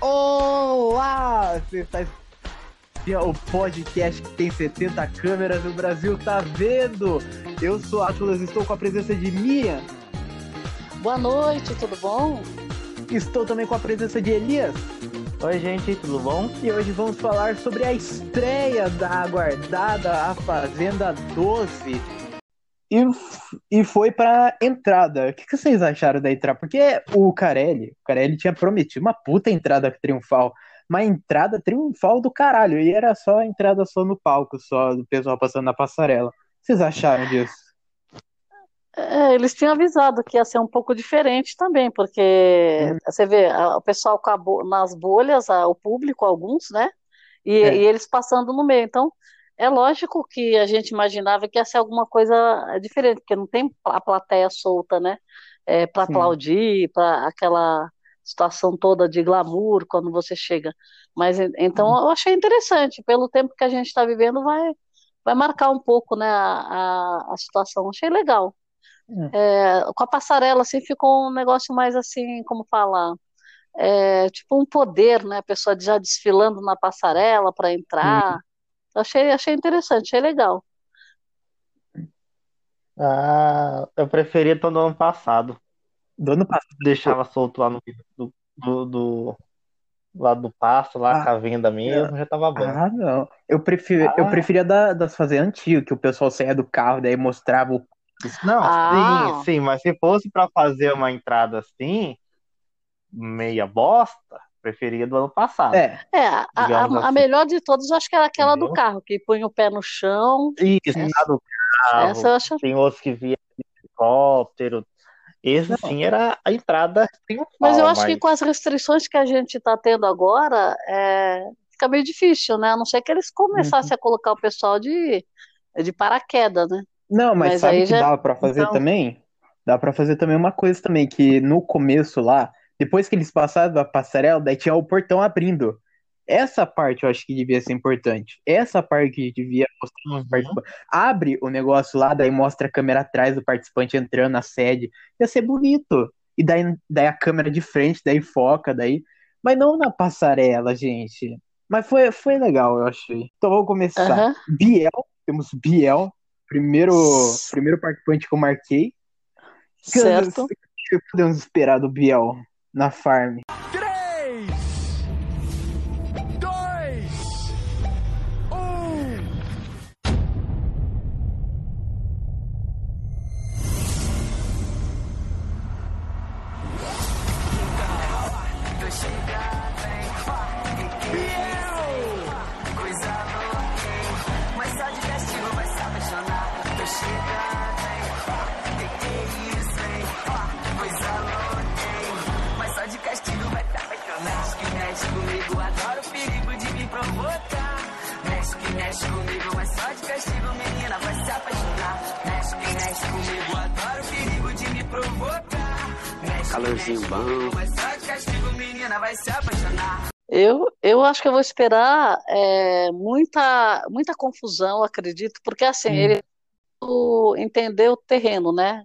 Olá! Você está... O podcast que tem 70 câmeras no Brasil tá vendo! Eu sou Atlas, estou com a presença de Miriam. Boa noite, tudo bom? Estou também com a presença de Elias. Oi, gente, tudo bom? E hoje vamos falar sobre a estreia da aguardada A Fazenda 12. E foi pra entrada. O que vocês acharam da entrada? Porque o Carelli tinha prometido uma puta entrada triunfal. Uma entrada triunfal do caralho. E era só a entrada só no palco, só do pessoal passando na passarela. O que vocês acharam disso? Eles tinham avisado que ia ser um pouco diferente também, porque você vê o pessoal com nas bolhas, o público, alguns, né? E eles passando no meio. Então, é lógico que a gente imaginava que ia ser alguma coisa diferente, porque não tem a plateia solta, né? Para aplaudir, para aquela situação toda de glamour quando você chega. Mas então eu achei interessante, pelo tempo que a gente está vivendo, vai marcar um pouco, né, a situação. Achei legal. Com a passarela, assim, ficou um negócio mais assim, como falar, tipo um poder, né, a pessoa já desfilando na passarela para entrar. Achei interessante, achei legal. Ah, eu preferia estar no ano passado. Do ano passado deixava solto lá no lado do passo, lá com a venda mesmo, já tava bom. Ah, não. Eu preferia das fazendas antigas, que o pessoal saía do carro, daí mostrava o... Não, sim, mas se fosse pra fazer uma entrada assim, meia bosta, preferia do ano passado. A melhor de todas, eu acho que era aquela do carro, que punha o pé no chão. Isso, a do carro. Essa eu acho... Tem outros que via helicóptero. Esse sim era a entrada triunfal. Mas eu acho que com as restrições que a gente está tendo agora, fica meio difícil, né? A não ser que eles começassem a colocar o pessoal de paraquedas, né? Não, mas sabe o que dava para fazer também? Dá para fazer também uma coisa também, que no começo lá, depois que eles passaram da passarela, daí tinha o portão abrindo. Essa parte eu acho que devia ser importante. Essa parte que devia mostrar os participantes. Abre o negócio lá, daí mostra a câmera atrás do participante entrando na sede. Ia ser bonito. E daí a câmera de frente, daí foca, daí... Mas não na passarela, gente. Mas foi legal, eu achei. Então vamos começar. Temos Biel. Primeiro participante que eu marquei. Certo. O que podemos esperar do Biel na farm? Eu acho que eu vou esperar muita confusão, acredito, porque assim, ele entendeu o terreno, né?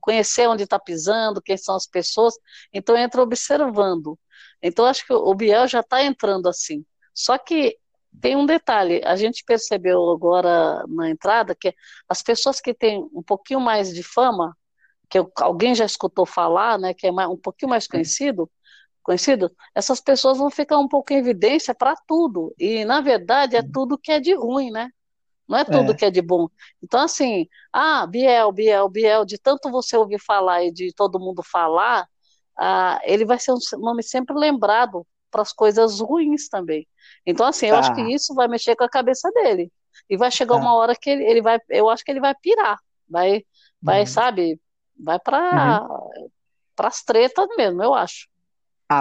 Conhecer onde está pisando, quem são as pessoas, então entra observando. Então acho que o Biel já está entrando assim. Só que tem um detalhe, a gente percebeu agora na entrada que as pessoas que têm um pouquinho mais de fama, que alguém já escutou falar, né, que é um pouquinho mais conhecido, essas pessoas vão ficar um pouco em evidência para tudo. E, na verdade, é tudo que é de ruim, né? Não é tudo que é de bom. Então, assim, Biel, de tanto você ouvir falar e de todo mundo falar, ele vai ser um nome sempre lembrado para as coisas ruins também. Então, assim, eu acho que isso vai mexer com a cabeça dele. E vai chegar uma hora que ele vai... Eu acho que ele vai pirar. Vai sabe... Vai para as tretas mesmo, eu acho.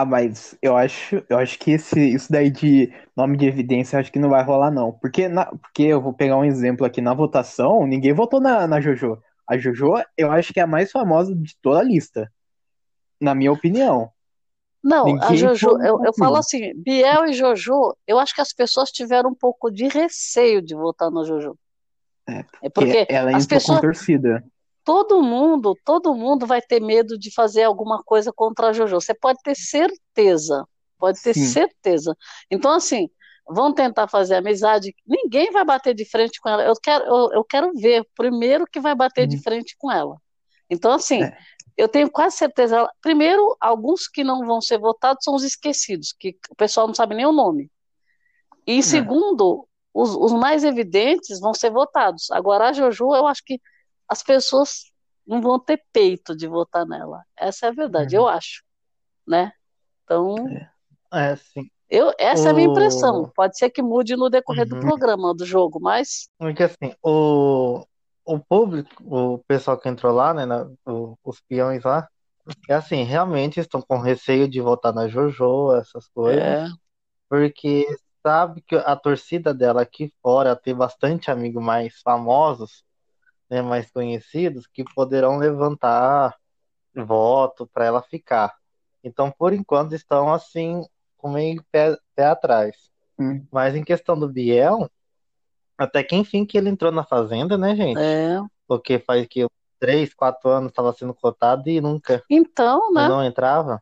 Mas eu acho que isso daí de nome de evidência, eu acho que não vai rolar, não. Porque eu vou pegar um exemplo aqui. Na votação, ninguém votou na Jojo. A Jojo, eu acho que é a mais famosa de toda a lista. Na minha opinião. Não, ninguém a Jojo... Eu falo assim, Biel e Jojo, eu acho que as pessoas tiveram um pouco de receio de votar na Jojo. Porque ela entrou com torcida. Todo mundo vai ter medo de fazer alguma coisa contra a Jojo. Você pode ter certeza. Pode ter certeza. Então, assim, vão tentar fazer amizade. Ninguém vai bater de frente com ela. Eu quero ver primeiro que vai bater de frente com ela. Então, assim, eu tenho quase certeza. Primeiro, alguns que não vão ser votados são os esquecidos, que o pessoal não sabe nem o nome. E segundo, os mais evidentes vão ser votados. Agora, a Jojo, eu acho que as pessoas não vão ter peito de votar nela. Essa é a verdade, eu acho. Né? Então, sim. Essa é a minha impressão. Pode ser que mude no decorrer do programa, do jogo, mas... Porque assim, o público, o pessoal que entrou lá, né, os peões lá, é assim, realmente estão com receio de votar na Jojo, essas coisas. Porque sabe que a torcida dela aqui fora tem bastante amigos mais famosos, né, mais conhecidos, que poderão levantar voto para ela ficar. Então, por enquanto, estão assim, com meio pé atrás. Mas em questão do Biel, até que enfim que ele entrou na Fazenda, né, gente? Porque faz que 3-4 anos estava sendo cotado e nunca. Então, né? Não entrava.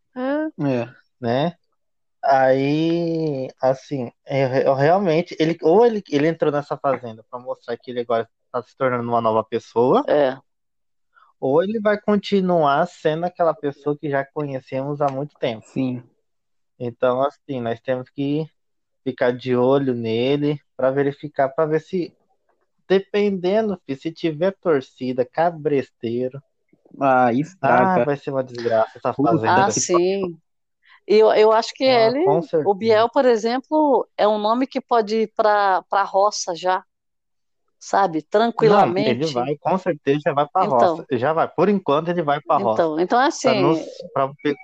Né? Aí, assim, eu realmente, ele entrou nessa Fazenda para mostrar que ele agora está se tornando uma nova pessoa. Ou ele vai continuar sendo aquela pessoa que já conhecemos há muito tempo. Então, assim, nós temos que ficar de olho nele para verificar, para ver se, dependendo, se tiver torcida, cabresteiro, vai ser uma desgraça essa Fazenda. Sim. Eu acho que ele, o Biel, por exemplo, é um nome que pode ir para a roça já. Sabe, tranquilamente. Não, ele vai, com certeza, já vai pra roça. Já vai, por enquanto ele vai pra roça. Então assim,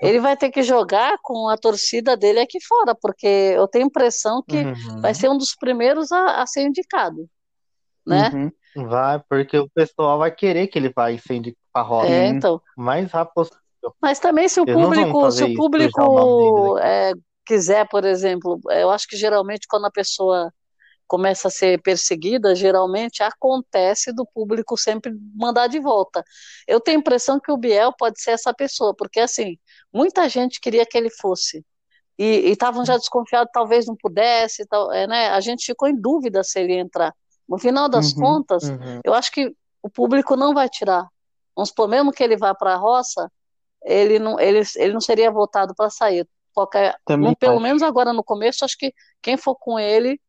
ele vai ter que jogar com a torcida dele aqui fora, porque eu tenho a impressão que vai ser um dos primeiros a ser indicado, né? Vai, porque o pessoal vai querer que ele vai ser indicado pra roça. Então. Mais rápido possível. Mas também se o público quiser, por exemplo, eu acho que geralmente quando a pessoa começa a ser perseguida, geralmente acontece do público sempre mandar de volta. Eu tenho a impressão que o Biel pode ser essa pessoa, porque assim, muita gente queria que ele fosse, e estavam já desconfiados, talvez não pudesse, né? A gente ficou em dúvida se ele ia entrar. No final das contas, eu acho que o público não vai tirar. Vamos supor, mesmo que ele vá para a roça, ele não seria votado para sair. Pelo menos agora no começo, acho que quem for com ele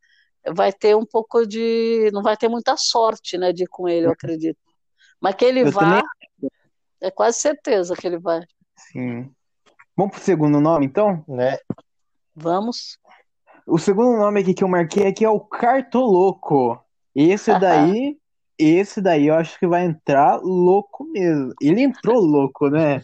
vai ter um pouco de... Não vai ter muita sorte, né, de ir com ele, eu acredito. Mas que ele vá, é quase certeza que ele vai. Sim. Vamos pro segundo nome, então? Né? Vamos. O segundo nome aqui que eu marquei aqui é o Cartolouco. Esse daí eu acho que vai entrar louco mesmo. Ele entrou louco, né?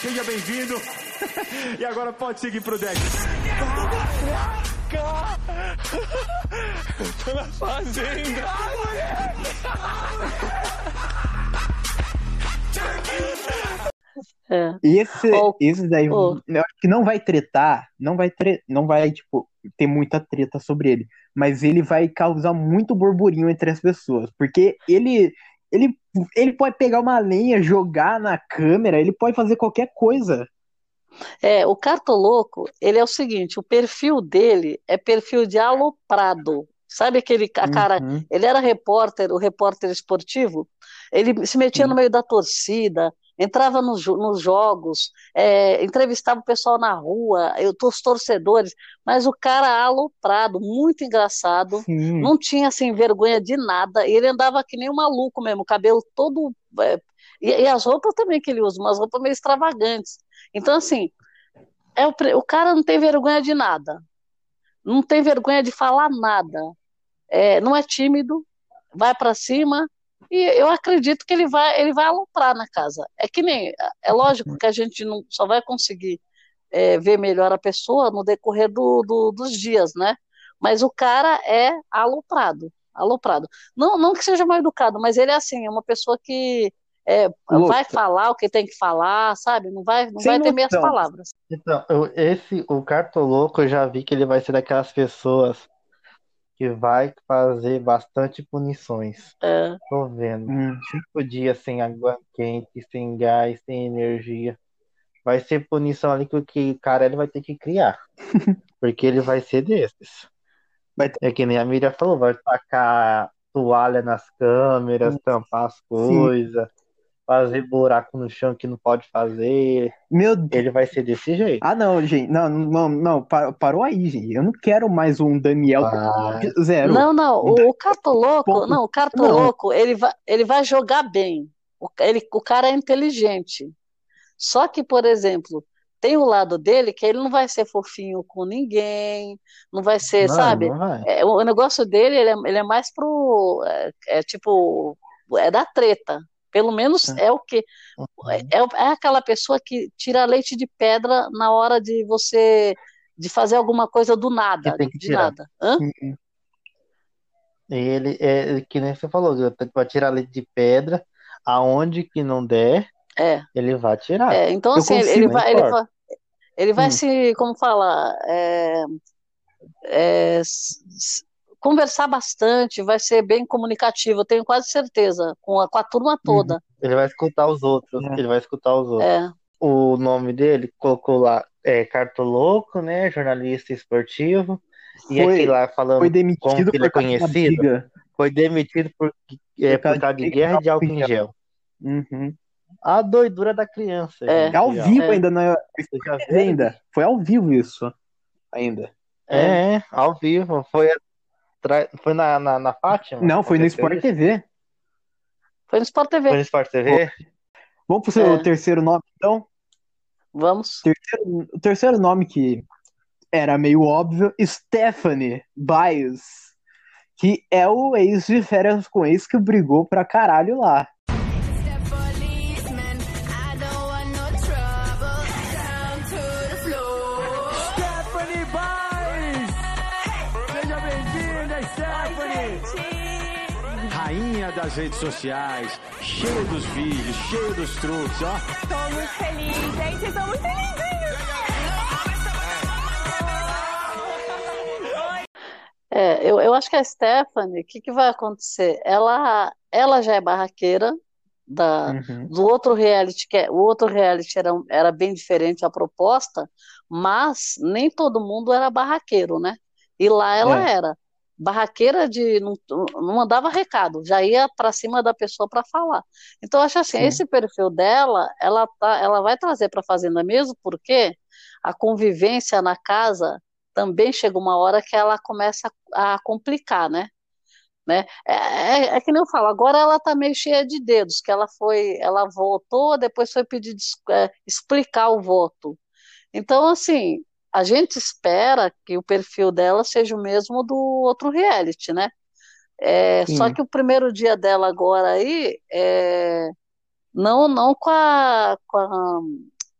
Seja bem-vindo. E agora pode seguir pro deck. Caraca! Eu tô na Fazenda! Ai, moleque! Esse daí, eu acho que não vai tretar, não vai ter muita treta sobre ele, mas ele vai causar muito burburinho entre as pessoas, porque ele pode pegar uma lenha, jogar na câmera, ele pode fazer qualquer coisa. O Cartolouco, ele é o seguinte, o perfil dele é perfil de aloprado. Sabe aquele cara, ele era repórter, o repórter esportivo, ele se metia no meio da torcida, entrava nos jogos, entrevistava o pessoal na rua, os torcedores, mas o cara aloprado, muito engraçado, não tinha assim, vergonha de nada, e ele andava que nem um maluco mesmo, cabelo todo... e as roupas também que ele usa, umas roupas meio extravagantes. Então, assim, o cara não tem vergonha de nada, não tem vergonha de falar nada, não é tímido, vai para cima... E eu acredito que ele vai aloprar na casa. É lógico que a gente não só vai conseguir ver melhor a pessoa no decorrer dos dias, né? Mas o cara é aloprado. Não que seja mal educado, mas ele é assim, é uma pessoa que vai falar o que tem que falar, sabe? Não vai ter minhas palavras. Então, o Cartolouco, eu já vi que ele vai ser daquelas pessoas que vai fazer bastante punições. É. Tô vendo. 5 dias sem água quente, sem gás, sem energia. Vai ser punição ali que o Carelli vai ter que criar. Porque ele vai ser desses. É que nem a Miriam falou, vai tacar toalha nas câmeras, tampar as coisas, fazer buraco no chão que não pode fazer. Meu Deus. Ele vai ser desse jeito. Ah, não, gente. Não. Parou aí, gente. Eu não quero mais um Daniel zero. Não. O Cartolouco, ele vai jogar bem. O cara é inteligente. Só que, por exemplo, tem o lado dele que ele não vai ser fofinho com ninguém, não vai ser, sabe? Não vai. O negócio dele, ele é mais pro... É da treta. Pelo menos é o que... É aquela pessoa que tira leite de pedra na hora de você... de fazer alguma coisa do nada. De nada. Ele é, que nem você falou, vai tirar leite de pedra aonde que não der. Ele vai tirar. Então, assim, ele vai se, como fala, conversar bastante, vai ser bem comunicativo, eu tenho quase certeza, com a turma toda. Ele vai escutar os outros, O nome dele, colocou lá, Cartolouco, né, jornalista esportivo, e aqui lá falando como ele é conhecido, foi demitido por causa de guerra de álcool em gel. A doidura da criança. Ao vivo ainda, não é? Ainda. Foi ao vivo isso. Ainda. Ao vivo. Foi na Fátima? Não, foi no SporTV. Vamos pro seu terceiro nome, então? Vamos. O terceiro nome que era meio óbvio, Stéfani Bays, que é o ex de Férias com Ex que brigou pra caralho lá. Das redes sociais, cheio dos vídeos, cheio dos truques, ó. Tô muito feliz, gente, vocês estão muito felizinhos. Eu acho que a Stéfani, o que vai acontecer? Ela já é barraqueira do outro reality, o outro reality era bem diferente a proposta, mas nem todo mundo era barraqueiro, né? E lá ela era. Barraqueira não mandava recado, já ia para cima da pessoa para falar. Então, eu acho assim, esse perfil dela, ela vai trazer para a Fazenda mesmo, porque a convivência na casa também chega uma hora que ela começa a complicar, né? É que nem eu falo, agora ela tá meio cheia de dedos, que ela votou, depois foi pedir explicar o voto. Então, assim... A gente espera que o perfil dela seja o mesmo do outro reality, né? Só que o primeiro dia dela agora aí, não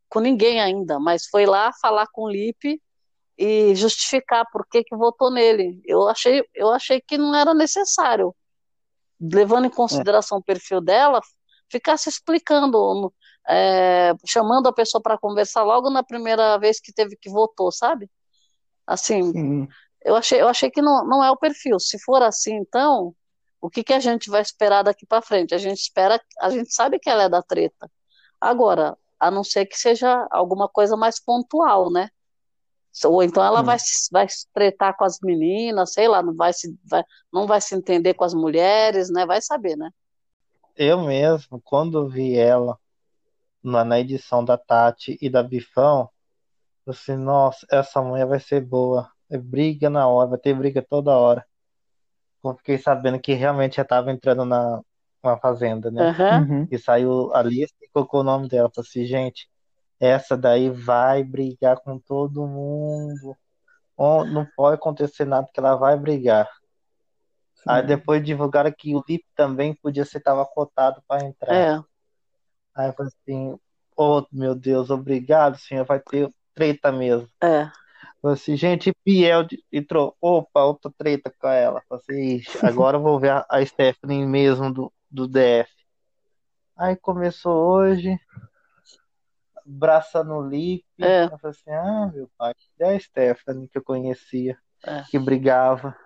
com ninguém ainda, mas foi lá falar com o Lipe e justificar por que votou nele. Eu achei que não era necessário, levando em consideração o perfil dela, ficar se explicando... chamando a pessoa para conversar logo na primeira vez que teve que votou, sabe? Assim, eu achei que não é o perfil. Se for assim, então, o que a gente vai esperar daqui para frente? A gente sabe que ela é da treta. Agora, a não ser que seja alguma coisa mais pontual, né? Ou então ela vai se tretar com as meninas, sei lá, não vai se entender com as mulheres, né? Vai saber, né? Eu mesmo, quando vi ela na edição da Tati e da Bifão, eu disse, nossa, essa mulher vai ser boa, briga na hora, vai ter briga toda hora. Eu fiquei sabendo que realmente já estava entrando na Fazenda, né? E saiu a lista e colocou o nome dela. Eu disse, gente, essa daí vai brigar com todo mundo, não pode acontecer nada que ela vai brigar. Sim. Aí depois divulgaram que o Lipe também podia ser, estava cotado para entrar. Aí eu falei assim, oh meu Deus, obrigado, senhor, vai ter treta mesmo. Falei assim, gente, Biel entrou, opa, outra treta com ela. Falei assim, agora eu vou ver a Stéfani mesmo do DF. Aí começou hoje, abraçando o Lipe. É. Eu falei assim, ah, meu pai, é a Stéfani que eu conhecia, é, que brigava.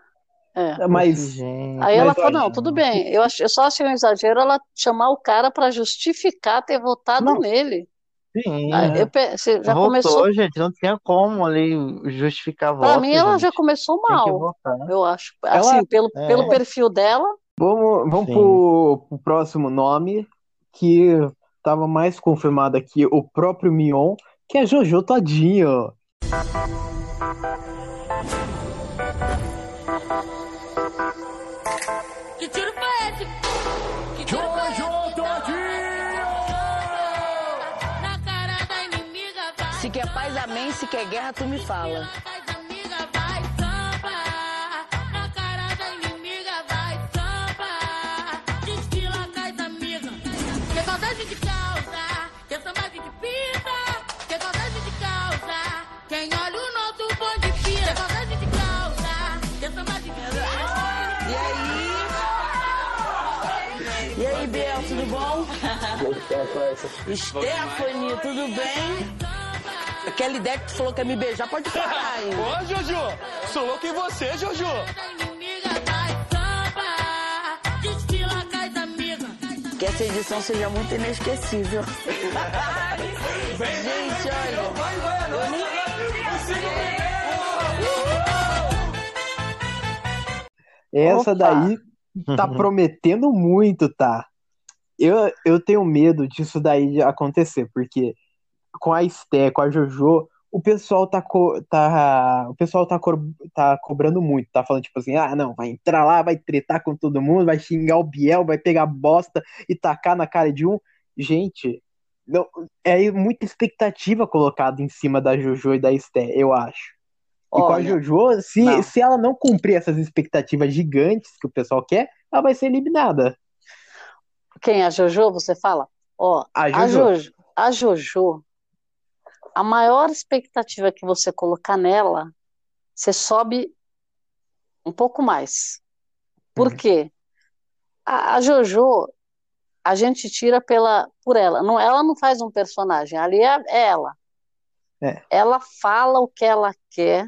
É. Mas aí ela falou, não, tudo bem. Eu só achei um exagero ela chamar o cara para justificar ter votado nele. Sim, aí, você já votou, começou, gente, não tinha como ali justificar voto. Para mim ela já começou mal, eu acho. Assim, ela, pelo perfil dela. Vamos pro próximo nome, que estava mais confirmado aqui, o próprio Mion, que é Jojo Todynho. Que tiro foi esse? Que tiro foi esse? Jojo Todynho! Na cara da inimiga vai. Se quer paz, amém. Se quer guerra, tu me fala. Tudo bom? Stéfani, tudo bem? Aquela ideia que tu falou que ia me beijar, pode falar, hein? Ô, Jojo, sou louco em você, Jojo. Que essa edição seja muito inesquecível. Gente, olha. Essa daí tá prometendo muito, tá? Eu tenho medo disso daí acontecer, porque com a Sté, com a Jojo, o pessoal tá cobrando muito, tá falando tipo assim, ah, não, vai entrar lá, vai tretar com todo mundo, vai xingar o Biel, vai pegar bosta e tacar na cara de um. Gente, não, é muita expectativa colocada em cima da Jojo e da Sté, eu acho. E olha, com a Jojo, se ela não cumprir essas expectativas gigantes que o pessoal quer, ela vai ser eliminada. Quem? A Jojo, você fala? Ó, a Jojo, a maior expectativa que você colocar nela, você sobe um pouco mais. Por quê? A Jojo, a gente tira por ela. Não, ela não faz um personagem, ali é ela. É. Ela fala o que ela quer,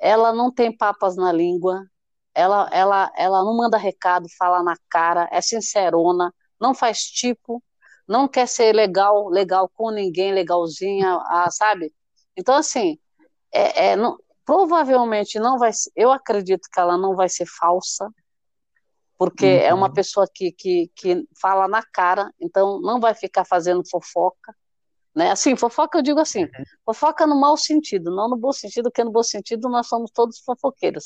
ela não tem papas na língua. Ela não manda recado, fala na cara, é sincerona, não faz tipo, não quer ser legal com ninguém, legalzinha, sabe? Então, assim, não, provavelmente não vai ser, eu acredito que ela não vai ser falsa, porque é uma pessoa que fala na cara, então não vai ficar fazendo fofoca, né? Assim, fofoca eu digo assim, fofoca no mau sentido, não no bom sentido, porque no bom sentido nós somos todos fofoqueiros,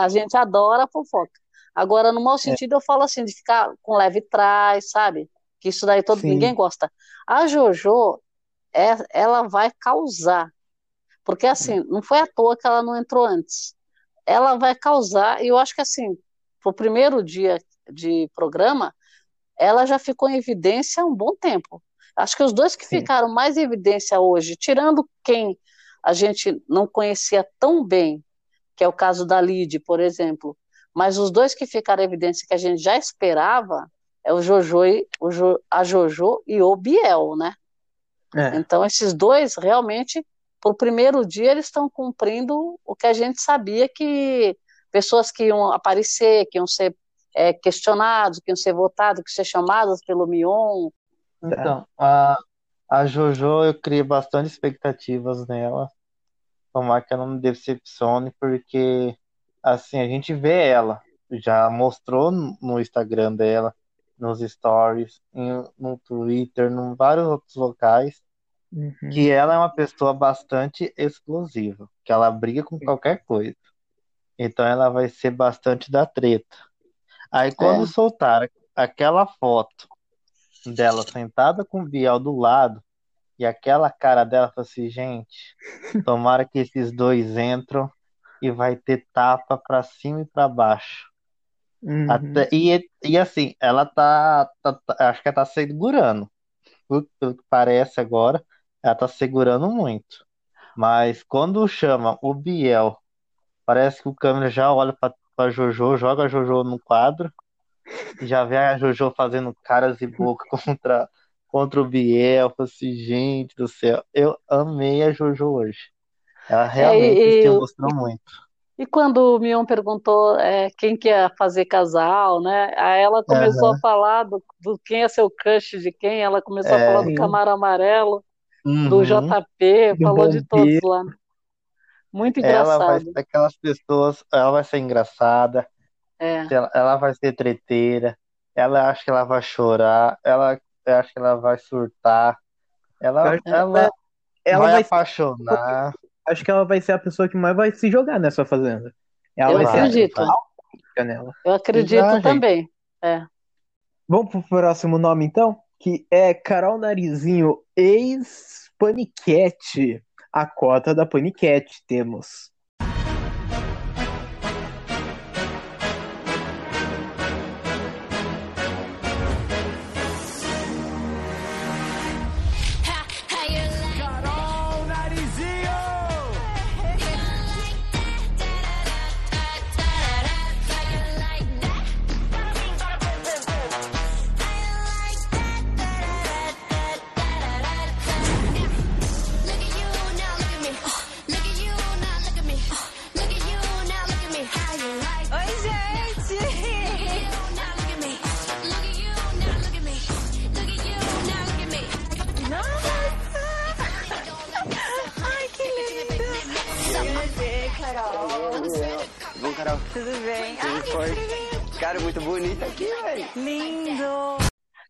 a gente adora fofoca. Agora no mau sentido eu falo assim, de ficar com leve trás, sabe, que isso daí ninguém gosta. A Jojo, ela vai causar, porque assim, não foi à toa que ela não entrou antes, ela vai causar. E eu acho que assim, pro primeiro dia de programa ela já ficou em evidência há um bom tempo. Acho que os dois que ficaram mais em evidência hoje, tirando quem a gente não conhecia tão bem, que é o caso da Lidi, por exemplo, mas os dois que ficaram em evidência que a gente já esperava é o Jojo a Jojo e o Biel, né? É. Então esses dois realmente, pro primeiro dia, eles estão cumprindo o que a gente sabia, que pessoas que iam aparecer, que iam ser questionados, que iam ser votados, que iam ser chamadas pelo Mion. Então, a Jojo, eu criei bastante expectativas nela. Tomara que ela não me decepcione, porque assim, a gente vê ela, já mostrou no Instagram dela, nos stories, no Twitter, em vários outros locais, que ela é uma pessoa bastante explosiva, que ela briga com qualquer coisa. Então ela vai ser bastante da treta. Aí quando soltar aquela foto dela sentada com o Biel do lado e aquela cara dela, falou assim, gente, tomara que esses dois entram e vai ter tapa pra cima e pra baixo. Até, e assim, ela acho que ela tá segurando, pelo que parece agora, ela tá segurando muito, mas quando chama o Biel, parece que o câmera já olha pra Jojo, joga a Jojo no quadro Já vem a Jojo fazendo caras e boca contra o Biel. Assim, gente do céu, eu amei a Jojo hoje. Ela realmente se mostrou muito. E quando o Mion perguntou quem que ia fazer casal, né? Aí ela começou a falar do quem é seu crush de quem, ela começou a falar do Camaro Amarelo, do JP, do falou de todos lá. Muito engraçado. Ela vai ser aquelas pessoas, ela vai ser engraçada, ela vai ser treteira, ela acha que ela vai chorar, ela acha que ela vai surtar, ela vai apaixonar. Acho que ela vai ser a pessoa que mais vai se jogar nessa fazenda. Eu acredito também. É. Vamos pro próximo nome, então? Que é Carol Narizinho, ex-Paniquete. A cota da Paniquete temos.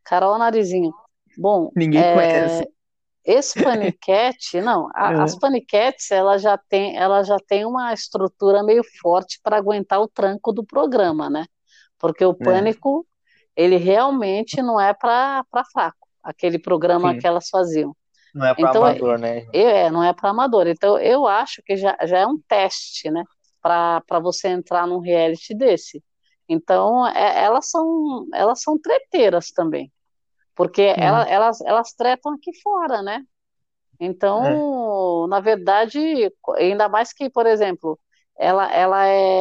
Carol Narizinho. Bom, ninguém conhece. Esse Paniquete, não, as Paniquetes, ela já tem uma estrutura meio forte para aguentar o tranco do programa, né? Porque o Pânico, ele realmente não é para fraco, aquele programa que elas faziam. Não é para amador, né? Não é para amador. Então, eu acho que já é um teste, né? Para você entrar num reality desse. Então, elas são treteiras também. Porque elas tretam aqui fora, né? Então, na verdade, ainda mais que, por exemplo, ela é...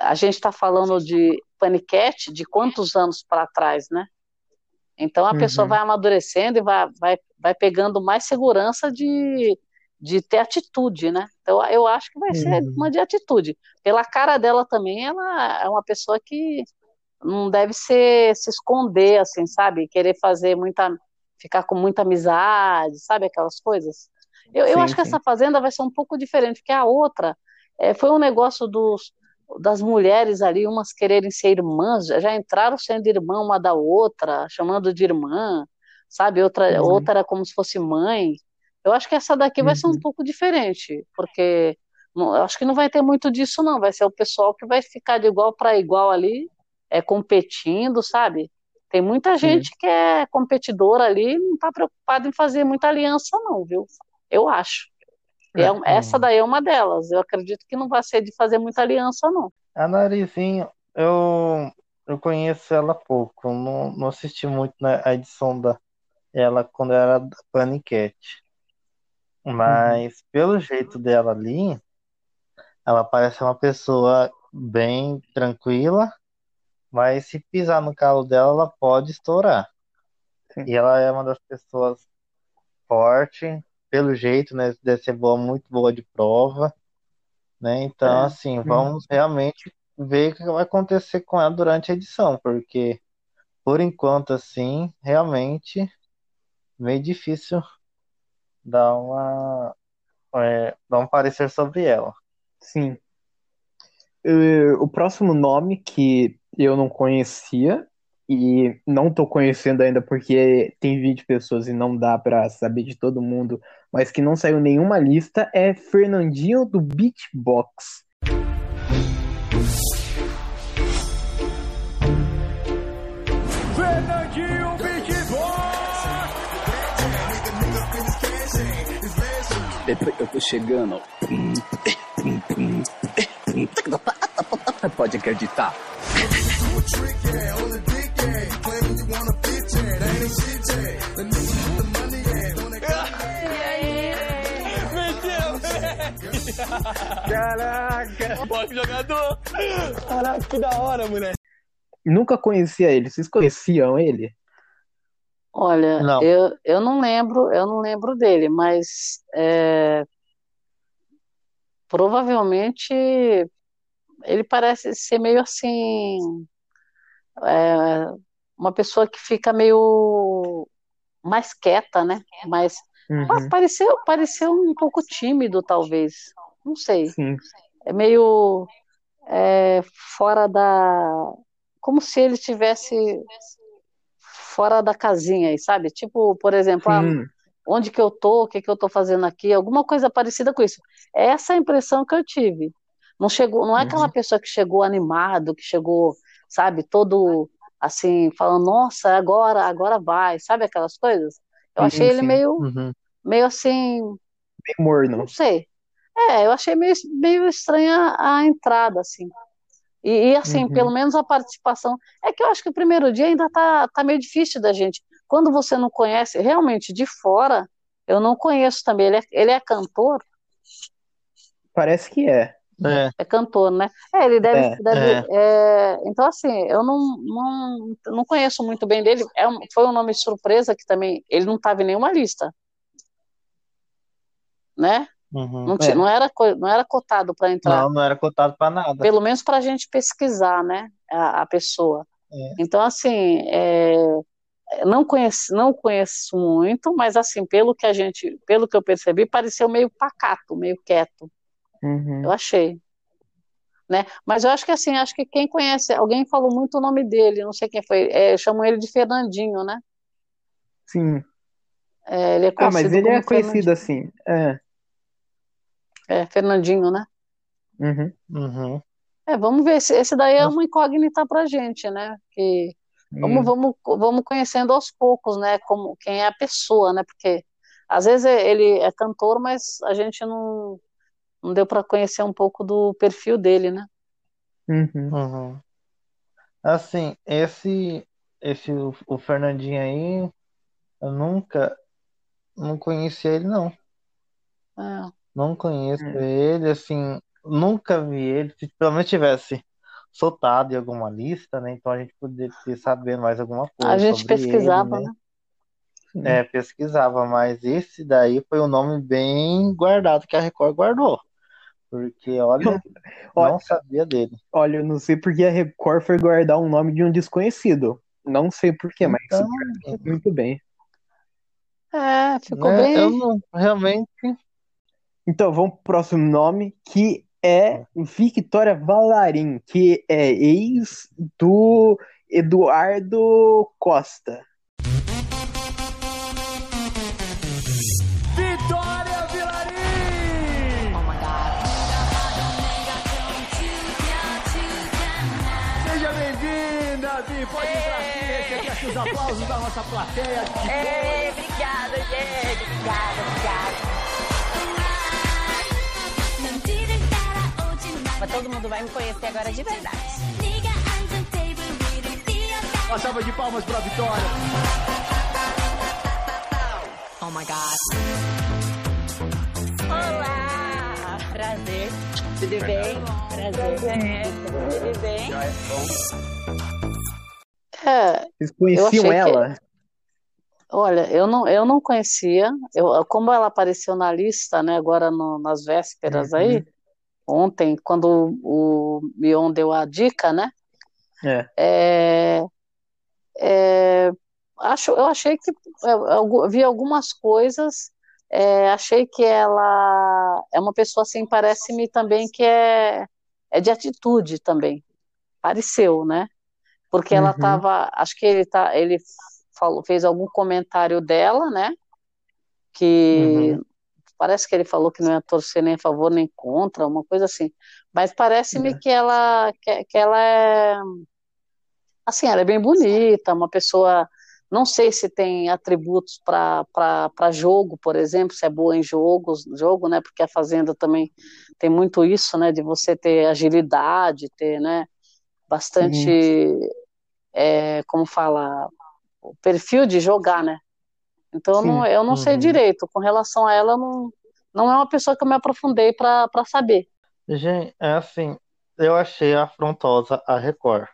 A gente está falando de Paniquete de quantos anos para trás, né? Então, a pessoa vai amadurecendo e vai pegando mais segurança de ter atitude, né? Então, eu acho que vai ser uma de atitude. Pela cara dela também, ela é uma pessoa que não deve se esconder, assim, sabe? Querer fazer ficar com muita amizade, sabe? Aquelas coisas. Eu acho que essa fazenda vai ser um pouco diferente, porque a outra foi um negócio das mulheres ali, umas quererem ser irmãs, já entraram sendo irmã uma da outra, chamando de irmã, sabe? Outra era como se fosse mãe. Eu acho que essa daqui vai ser um pouco diferente, porque eu acho que não vai ter muito disso, não. Vai ser o pessoal que vai ficar de igual para igual ali, competindo, sabe? Tem muita gente que é competidora ali e não está preocupada em fazer muita aliança, não, viu? Eu acho. Essa daí é uma delas. Eu acredito que não vai ser de fazer muita aliança, não. A Narizinho, eu conheço ela pouco. Eu não assisti muito a edição dela quando era da Paniquete. Mas, pelo jeito dela ali, ela parece uma pessoa bem tranquila, mas se pisar no calo dela, ela pode estourar. Sim. E ela é uma das pessoas forte, pelo jeito, né? Deve ser muito boa de prova, né? Então, assim, vamos realmente ver o que vai acontecer com ela durante a edição, porque, por enquanto, assim, realmente, meio difícil... Dá um parecer sobre ela. Sim. O próximo nome que eu não conhecia e não tô conhecendo ainda porque tem 20 pessoas e não dá pra saber de todo mundo, mas que não saiu nenhuma lista, é Fernandinho do Beatbox. Fernandinho Beatbox! Eu tô chegando. Pode acreditar. Caraca! Bom jogador! Caraca, que da hora, moleque! nunca conhecia ele. Vocês conheciam ele? Olha, não. Eu não lembro dele, mas provavelmente ele parece ser meio assim, uma pessoa que fica meio mais quieta, né? Mas uhum. pareceu um pouco tímido, talvez. Não sei. Sim. É meio fora da... Como se ele estivesse fora da casinha aí, sabe? Tipo, por exemplo, onde que eu tô, o que que eu tô fazendo aqui, alguma coisa parecida com isso. Essa é a impressão que eu tive. Não é aquela pessoa que chegou animado, que chegou, sabe, todo assim, falando, nossa, agora vai, sabe aquelas coisas? Eu achei ele meio assim... Meio morno. Não sei. Eu achei meio estranha a entrada, assim. E assim, pelo menos a participação... É que eu acho que o primeiro dia ainda tá meio difícil da gente. Quando você não conhece, realmente, de fora, eu não conheço também. Ele é cantor? Parece que é. É cantor, né? Ele deve. Então, assim, eu não conheço muito bem dele. Foi um nome de surpresa que também... Ele não estava em nenhuma lista. Né? Não era cotado para entrar. Não era cotado para nada. Pelo menos para a gente pesquisar, né, a pessoa. Então, assim, não conheço muito, mas assim, pelo que eu percebi, pareceu meio pacato, meio quieto. Eu achei. Né? Mas eu acho que assim, acho que quem conhece, alguém falou muito o nome dele, não sei quem foi, chamam ele de Fernandinho, né? Sim. Ele é conhecido mas ele é conhecido assim. Fernandinho, né? Vamos ver, esse daí é uma incógnita pra gente, né? Que vamos conhecendo aos poucos, né? Como, quem é a pessoa, né? Porque às vezes ele é cantor, mas a gente não deu pra conhecer um pouco do perfil dele, né? Assim, o Fernandinho aí, eu não conheci ele, não. Não conheço ele, assim, nunca vi ele. Se pelo menos tivesse soltado em alguma lista, né? Então a gente poderia ter sabendo mais alguma coisa. A gente sobre pesquisava, ele, né? Pesquisava, mas esse daí foi um nome bem guardado que a Record guardou. Porque, olha, não sabia dele. Olha, eu não sei porque a Record foi guardar um nome de um desconhecido. Não sei porquê, mas então, muito bem. Ficou bem. Eu não, realmente. Então, vamos pro próximo nome, que é Victória Villarim, que é ex do Eduardo Costa. Victória Villarim! Oh my God. Seja bem-vinda, Vi, pode entrar aqui, aqui, os aplausos da nossa plateia. Obrigada, gente, obrigada. Todo mundo vai me conhecer agora de verdade. Uma salva de palmas pra Vitória. Oh my God. Olá! Prazer. Tudo bem? Prazer. Tudo bem? Vocês conheciam ela? Olha, eu não conhecia. Como ela apareceu na lista, né, agora nas vésperas aí, ontem, quando o Mion deu a dica, né? Eu achei que... Eu vi algumas coisas, achei que ela é uma pessoa, assim, parece-me também que é de atitude também. Pareceu, né? Porque ela tava... Acho que ele falou, fez algum comentário dela, né? Que... Parece que ele falou que não ia torcer nem a favor nem contra, uma coisa assim. Mas parece-me que ela é... Assim, ela é bem bonita, uma pessoa... Não sei se tem atributos para jogo, por exemplo, se é boa em jogo, né? Porque a Fazenda também tem muito isso, né? De você ter agilidade, ter, né? Bastante... como fala? O perfil de jogar, né? Então, eu não sei direito. Com relação a ela, não é uma pessoa que eu me aprofundei para saber. Gente, é assim, eu achei afrontosa a Record.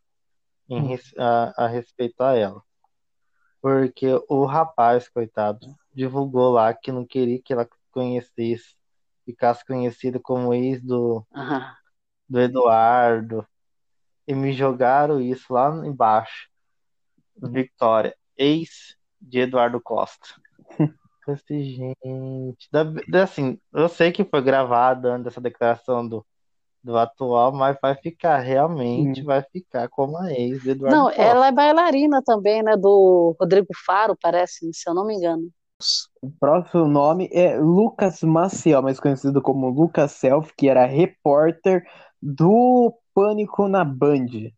a respeitar ela. Porque o rapaz, coitado, divulgou lá que não queria que ela conhecesse, ficasse conhecida como ex do Eduardo. E me jogaram isso lá embaixo. Victória, ex de Eduardo Costa. Gente, assim, eu sei que foi gravada antes dessa declaração do atual, mas vai ficar realmente, vai ficar como a ex de Eduardo Costa. Não, ela é bailarina também, né, do Rodrigo Faro, parece, se eu não me engano. O próximo nome é Lucas Maciel, mais conhecido como Lucas Self, que era repórter do Pânico na Band.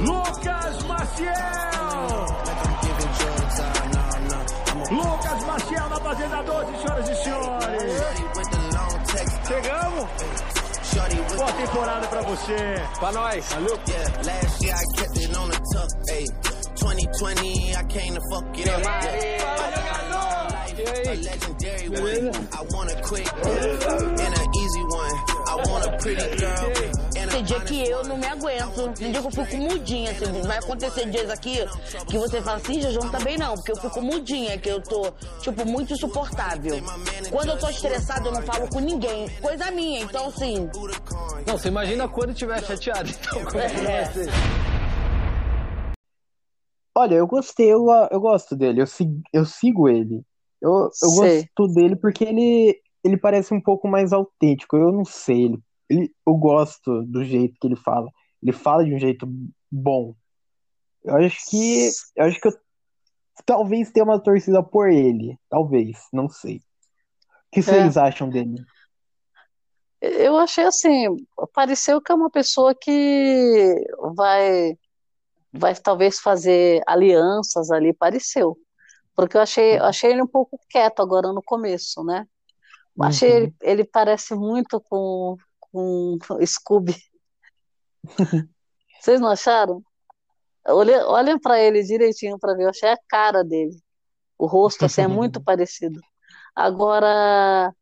Lucas Maciel! Lucas Maciel na Fazenda 12, senhoras e senhores! Chegamos! Boa temporada pra você! Pra nós! Valeu! Tem dia que eu não me aguento. Tem dia que eu fico mudinha, assim. Vai acontecer dias aqui que você fala assim, Jojo, não tá bem não, porque eu fico mudinha, que eu tô, tipo, muito insuportável. Quando eu tô estressada, eu não falo com ninguém. Coisa minha, então assim. Não, você imagina quando eu estiver chateado, então como Olha, eu gostei, eu gosto dele, eu sigo ele. Eu gosto dele porque ele parece um pouco mais autêntico. Eu não sei, eu gosto do jeito que ele fala. Ele fala de um jeito bom. Eu acho que eu talvez tenha uma torcida por ele. Talvez, não sei. O que vocês acham dele? Eu achei assim, pareceu que é uma pessoa que vai talvez fazer alianças ali, pareceu. Porque eu achei ele um pouco quieto agora no começo, né? Achei ele parece muito com Scooby. Vocês não acharam? Olhem para ele direitinho para ver. Eu achei a cara dele. O rosto assim, é muito parecido. Agora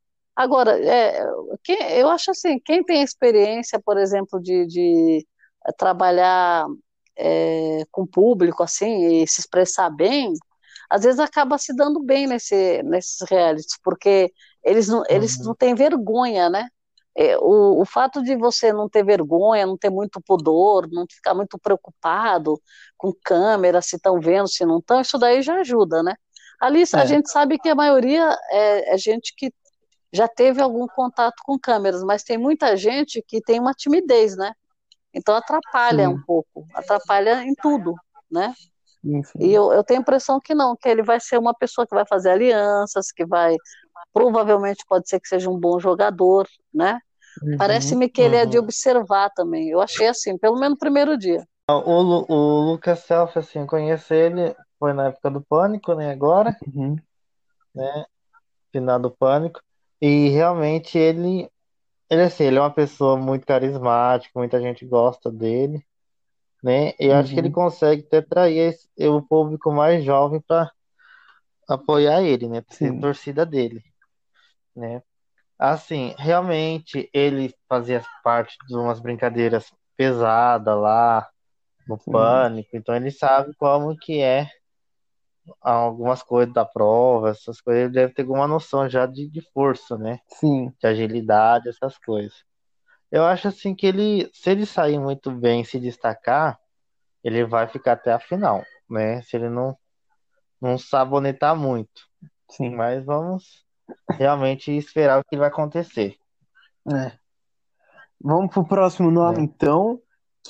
eu acho assim, quem tem experiência, por exemplo, de trabalhar com público assim, e se expressar bem, às vezes acaba se dando bem nesses realities, porque eles não têm vergonha, né? O fato de você não ter vergonha, não ter muito pudor, não ficar muito preocupado com câmera, se estão vendo, se não estão, isso daí já ajuda, né? Ali a gente sabe que a maioria é gente que já teve algum contato com câmeras, mas tem muita gente que tem uma timidez, né? Então atrapalha um pouco, atrapalha em tudo, né? E eu tenho a impressão que não, que ele vai ser uma pessoa que vai fazer alianças, que vai, provavelmente pode ser que seja um bom jogador, né? Parece-me que ele é de observar também. Eu achei assim, pelo menos no primeiro dia. O Lucas Self, assim, eu conheci ele, foi na época do Pânico, né? Agora, né? Final do Pânico. E realmente ele, assim, ele é uma pessoa muito carismática, muita gente gosta dele. Né? E acho que ele consegue até atrair o público mais jovem para apoiar ele, né? Para ser torcida dele, né? Assim, realmente ele fazia parte de umas brincadeiras pesadas lá no Pânico, então ele sabe como que é algumas coisas da prova, essas coisas, ele deve ter alguma noção já de força, né? Sim. De agilidade, essas coisas. Eu acho assim que se ele sair muito bem, se destacar, ele vai ficar até a final, né? Se ele não sabonetar muito. Sim. Mas vamos realmente esperar o que vai acontecer. É. Vamos pro próximo nome, então,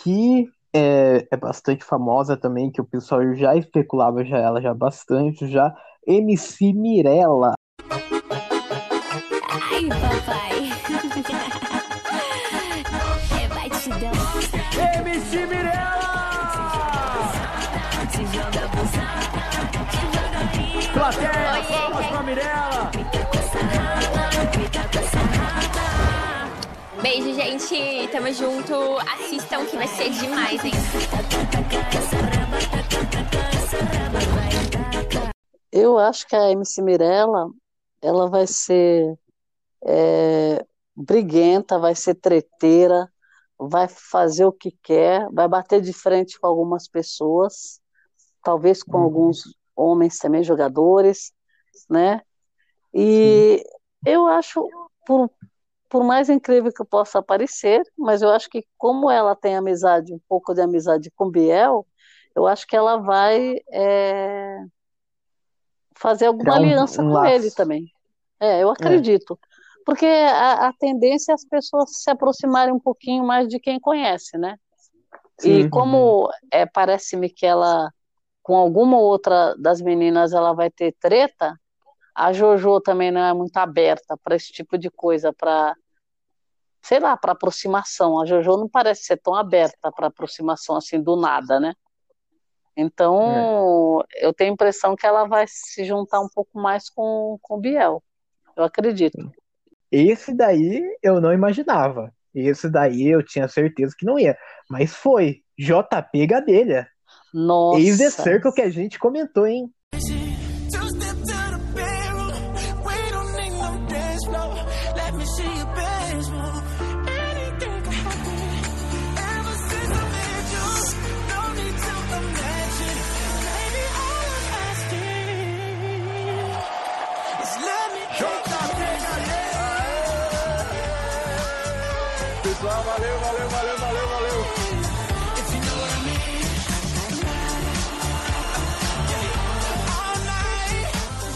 que é bastante famosa também, que o pessoal já especulava ela bastante, já MC Mirella. Ai, papai. MC Mirella! Te joga pro plateia, palmas pra Mirella! Beijo, gente! Tamo junto! Assistam que vai ser demais, hein? Eu acho que a MC Mirella, ela vai ser briguenta, vai ser treteira, vai fazer o que quer, vai bater de frente com algumas pessoas, talvez com alguns homens também, jogadores, né? E eu acho, por mais incrível que possa parecer, mas eu acho que como ela tem amizade, um pouco de amizade com Biel, eu acho que ela vai fazer alguma aliança com ele também. Eu acredito. Porque a tendência é as pessoas se aproximarem um pouquinho mais de quem conhece, né? Sim. E como parece-me que ela, com alguma outra das meninas, ela vai ter treta, a Jojo também não é muito aberta para esse tipo de coisa, para, sei lá, para aproximação. A Jojo não parece ser tão aberta para aproximação assim do nada, né? Então, eu tenho a impressão que ela vai se juntar um pouco mais com o Biel. Eu acredito. Esse daí eu não imaginava. Esse daí eu tinha certeza que não ia. Mas foi. JP Gabelha. Nossa. Eis de cerco que a gente comentou, hein? Valeu.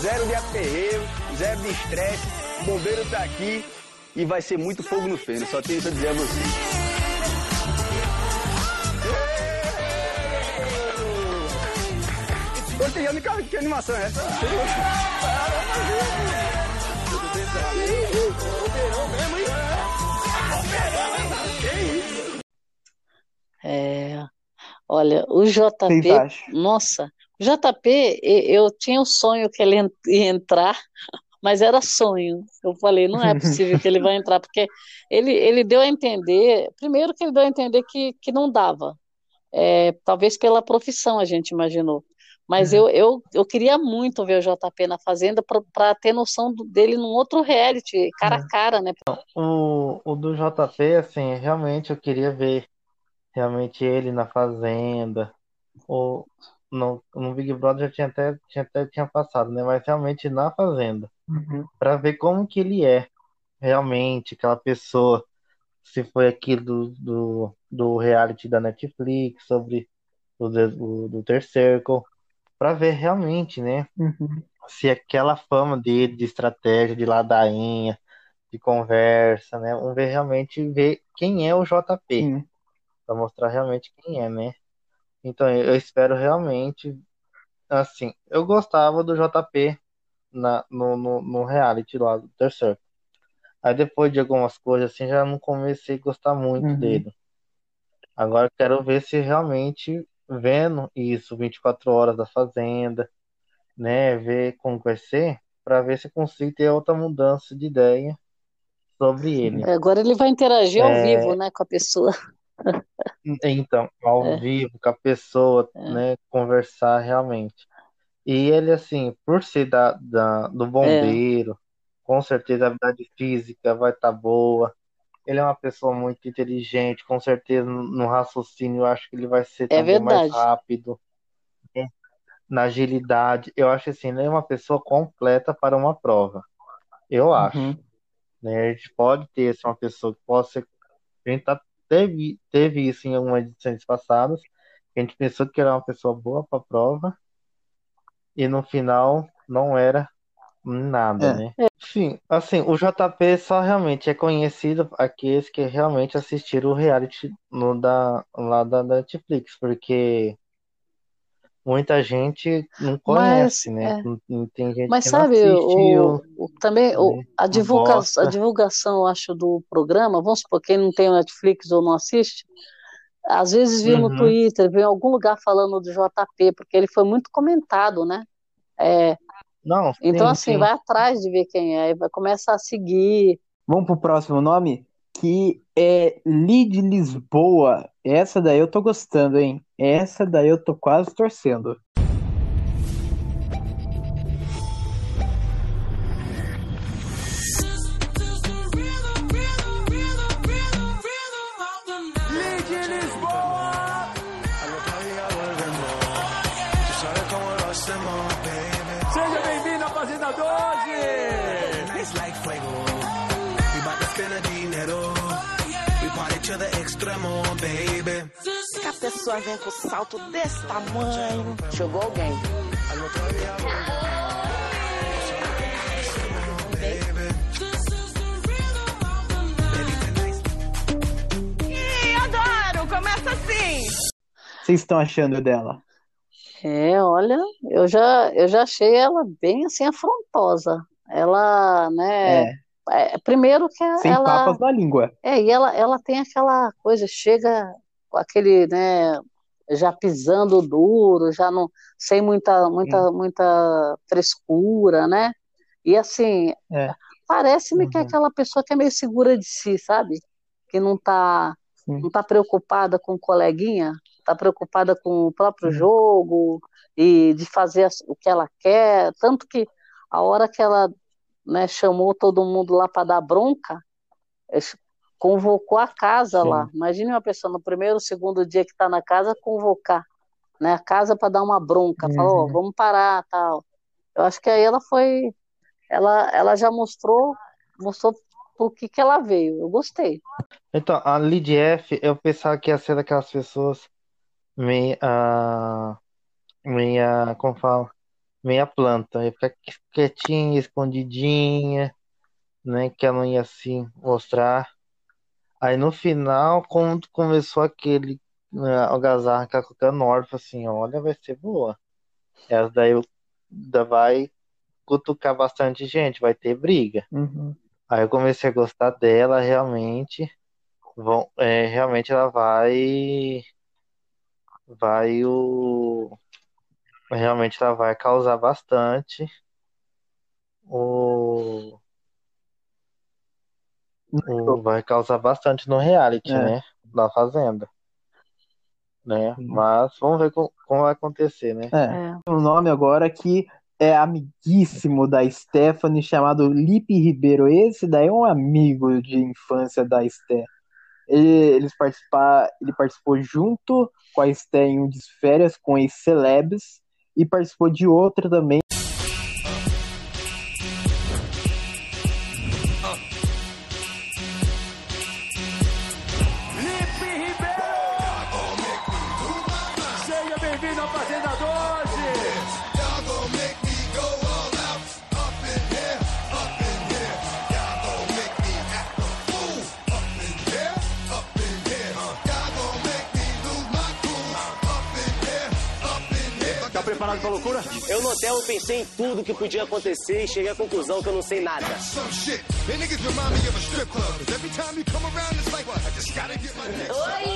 Zero de aperreio, zero de estresse, o bombeiro tá aqui e vai ser muito fogo no feno, só tenho isso a dizer a você. Gostei, que animação é essa? Bombeirão mesmo, hein? Olha, o JP, nossa, o JP, eu tinha o sonho que ele ia entrar, mas era sonho. Eu falei, não é possível que ele vai entrar, porque ele deu a entender, primeiro que ele deu a entender que não dava, talvez pela profissão a gente imaginou, mas eu queria muito ver o JP na Fazenda para ter noção dele num outro reality, cara a cara, né? O do JP, assim, realmente eu queria ver realmente ele na Fazenda, ou no Big Brother já tinha passado, né? Mas realmente na Fazenda, para ver como que ele é realmente, aquela pessoa, se foi aquilo do reality da Netflix, sobre o Third Circle, para ver realmente, né? Se aquela fama dele de estratégia, de ladainha, de conversa, né? Vamos ver realmente, ver quem é o JP. Pra mostrar realmente quem é, né? Então, eu espero realmente... Assim, eu gostava do JP no reality lá do Third Circle. Aí, depois de algumas coisas, assim, já não comecei a gostar muito dele. Agora, quero ver se realmente, vendo isso, 24 horas da Fazenda, né? Ver como vai ser, pra ver se eu consigo ter outra mudança de ideia sobre ele. Agora ele vai interagir ao vivo, né? Com a pessoa. Então, ao vivo, com a pessoa, né, conversar realmente. E ele, assim, por ser do bombeiro, com certeza a habilidade física vai estar boa. Ele é uma pessoa muito inteligente, com certeza no raciocínio eu acho que ele vai ser também mais rápido, né? Na agilidade. Eu acho assim, ele é uma pessoa completa para uma prova. Eu acho. Né? A gente pode ter assim, uma pessoa que possa ser... A gente teve isso em algumas edições passadas. A gente pensou que era uma pessoa boa para a prova e no final não era nada, né? Enfim, assim, o JP só realmente é conhecido aqueles que realmente assistiram o reality lá da Netflix, porque muita gente não conhece, mas, né? Não tem gente mas que sabe, não assistiu, também a divulgação, eu acho, do programa, vamos supor, quem não tem o Netflix ou não assiste, às vezes viu no Twitter, viu em algum lugar falando do JP, porque ele foi muito comentado, né? Não, então, assim, vai atrás de ver quem é, vai começar a seguir. Vamos pro próximo nome, que é Lidi Lisboa. Essa daí eu tô gostando, hein? Essa daí eu tô quase torcendo. Que a pessoa vem com salto desse tamanho. Chegou alguém. Ih, adoro! Começa assim! Vocês estão achando dela? É, olha, eu já achei ela bem assim afrontosa. Ela, né? Primeiro que ela. Sem papas na língua. É, e ela tem aquela coisa, chega com aquele, né? Já pisando duro, já não. Sem muita frescura, né? E assim, parece-me que é aquela pessoa que é meio segura de si, sabe? Que não tá preocupada com o coleguinha. Está preocupada com o próprio jogo e de fazer o que ela quer, tanto que a hora que ela, né, chamou todo mundo lá para dar bronca, convocou a casa lá. Imagine uma pessoa no primeiro, segundo dia que está na casa, convocar, né, a casa para dar uma bronca, falou, vamos parar, tal. Eu acho que aí ela foi, ela já mostrou o que ela veio. Eu gostei. Então, a Lidi F, eu pensava que ia ser daquelas pessoas meia, como fala, meia planta, ia ficar quietinha, escondidinha, né, que ela não ia se mostrar. Aí no final, quando começou aquele algazarra que ela colocou no orfa, assim, olha, vai ser boa. Essa daí vai cutucar bastante gente, vai ter briga. Aí eu comecei a gostar dela, realmente. Realmente ela realmente ela vai causar bastante vai causar bastante no reality, né? Da Fazenda, né? Mas vamos ver como vai acontecer, né? O nome agora que é amiguíssimo da Stéfani, chamado Lipe Ribeiro. Esse daí é um amigo de infância da Sté. Ele participou junto com a Sté em um de férias com ex-celebs e participou de outra também. Lipe Ribeiro! Seja bem-vindo à Fazenda 12! Parado pra loucura? Eu no hotel pensei em tudo que podia acontecer e cheguei à conclusão que eu não sei nada. Oi!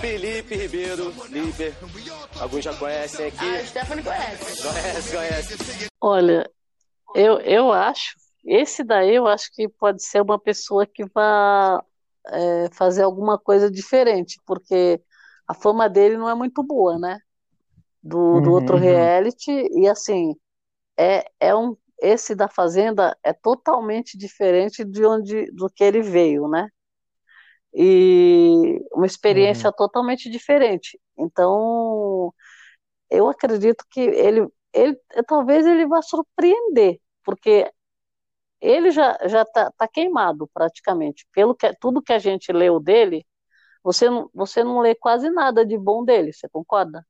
Felipe Ribeiro, Lipe, alguns já conhecem aqui. A Stéfani conhece. Conhece. Olha, eu acho, esse daí eu acho que pode ser uma pessoa que vai fazer alguma coisa diferente, porque a fama dele não é muito boa, né? Do outro reality. E assim, esse da Fazenda é totalmente diferente do que ele veio, né? E uma experiência totalmente diferente. Então, eu acredito que ele talvez ele vá surpreender, porque ele já tá queimado praticamente. Tudo que a gente leu dele, Você não lê quase nada de bom dele, você concorda?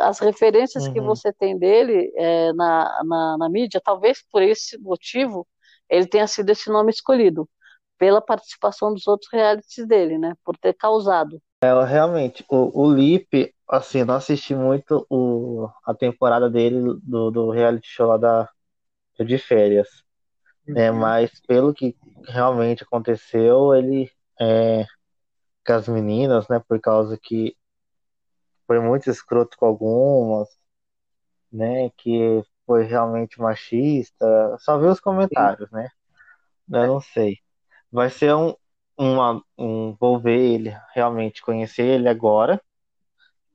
As referências que você tem dele na mídia, talvez por esse motivo ele tenha sido esse nome escolhido, pela participação dos outros realities dele, né? Por ter causado. Realmente, o Lipe, assim, não assisti muito a temporada dele do reality show lá de férias, né? Mas pelo que realmente aconteceu, ele... com as meninas, né, por causa que foi muito escroto com algumas, né, que foi realmente machista, só ver os comentários, né, eu não sei, vai ser vou ver ele, realmente conhecer ele agora,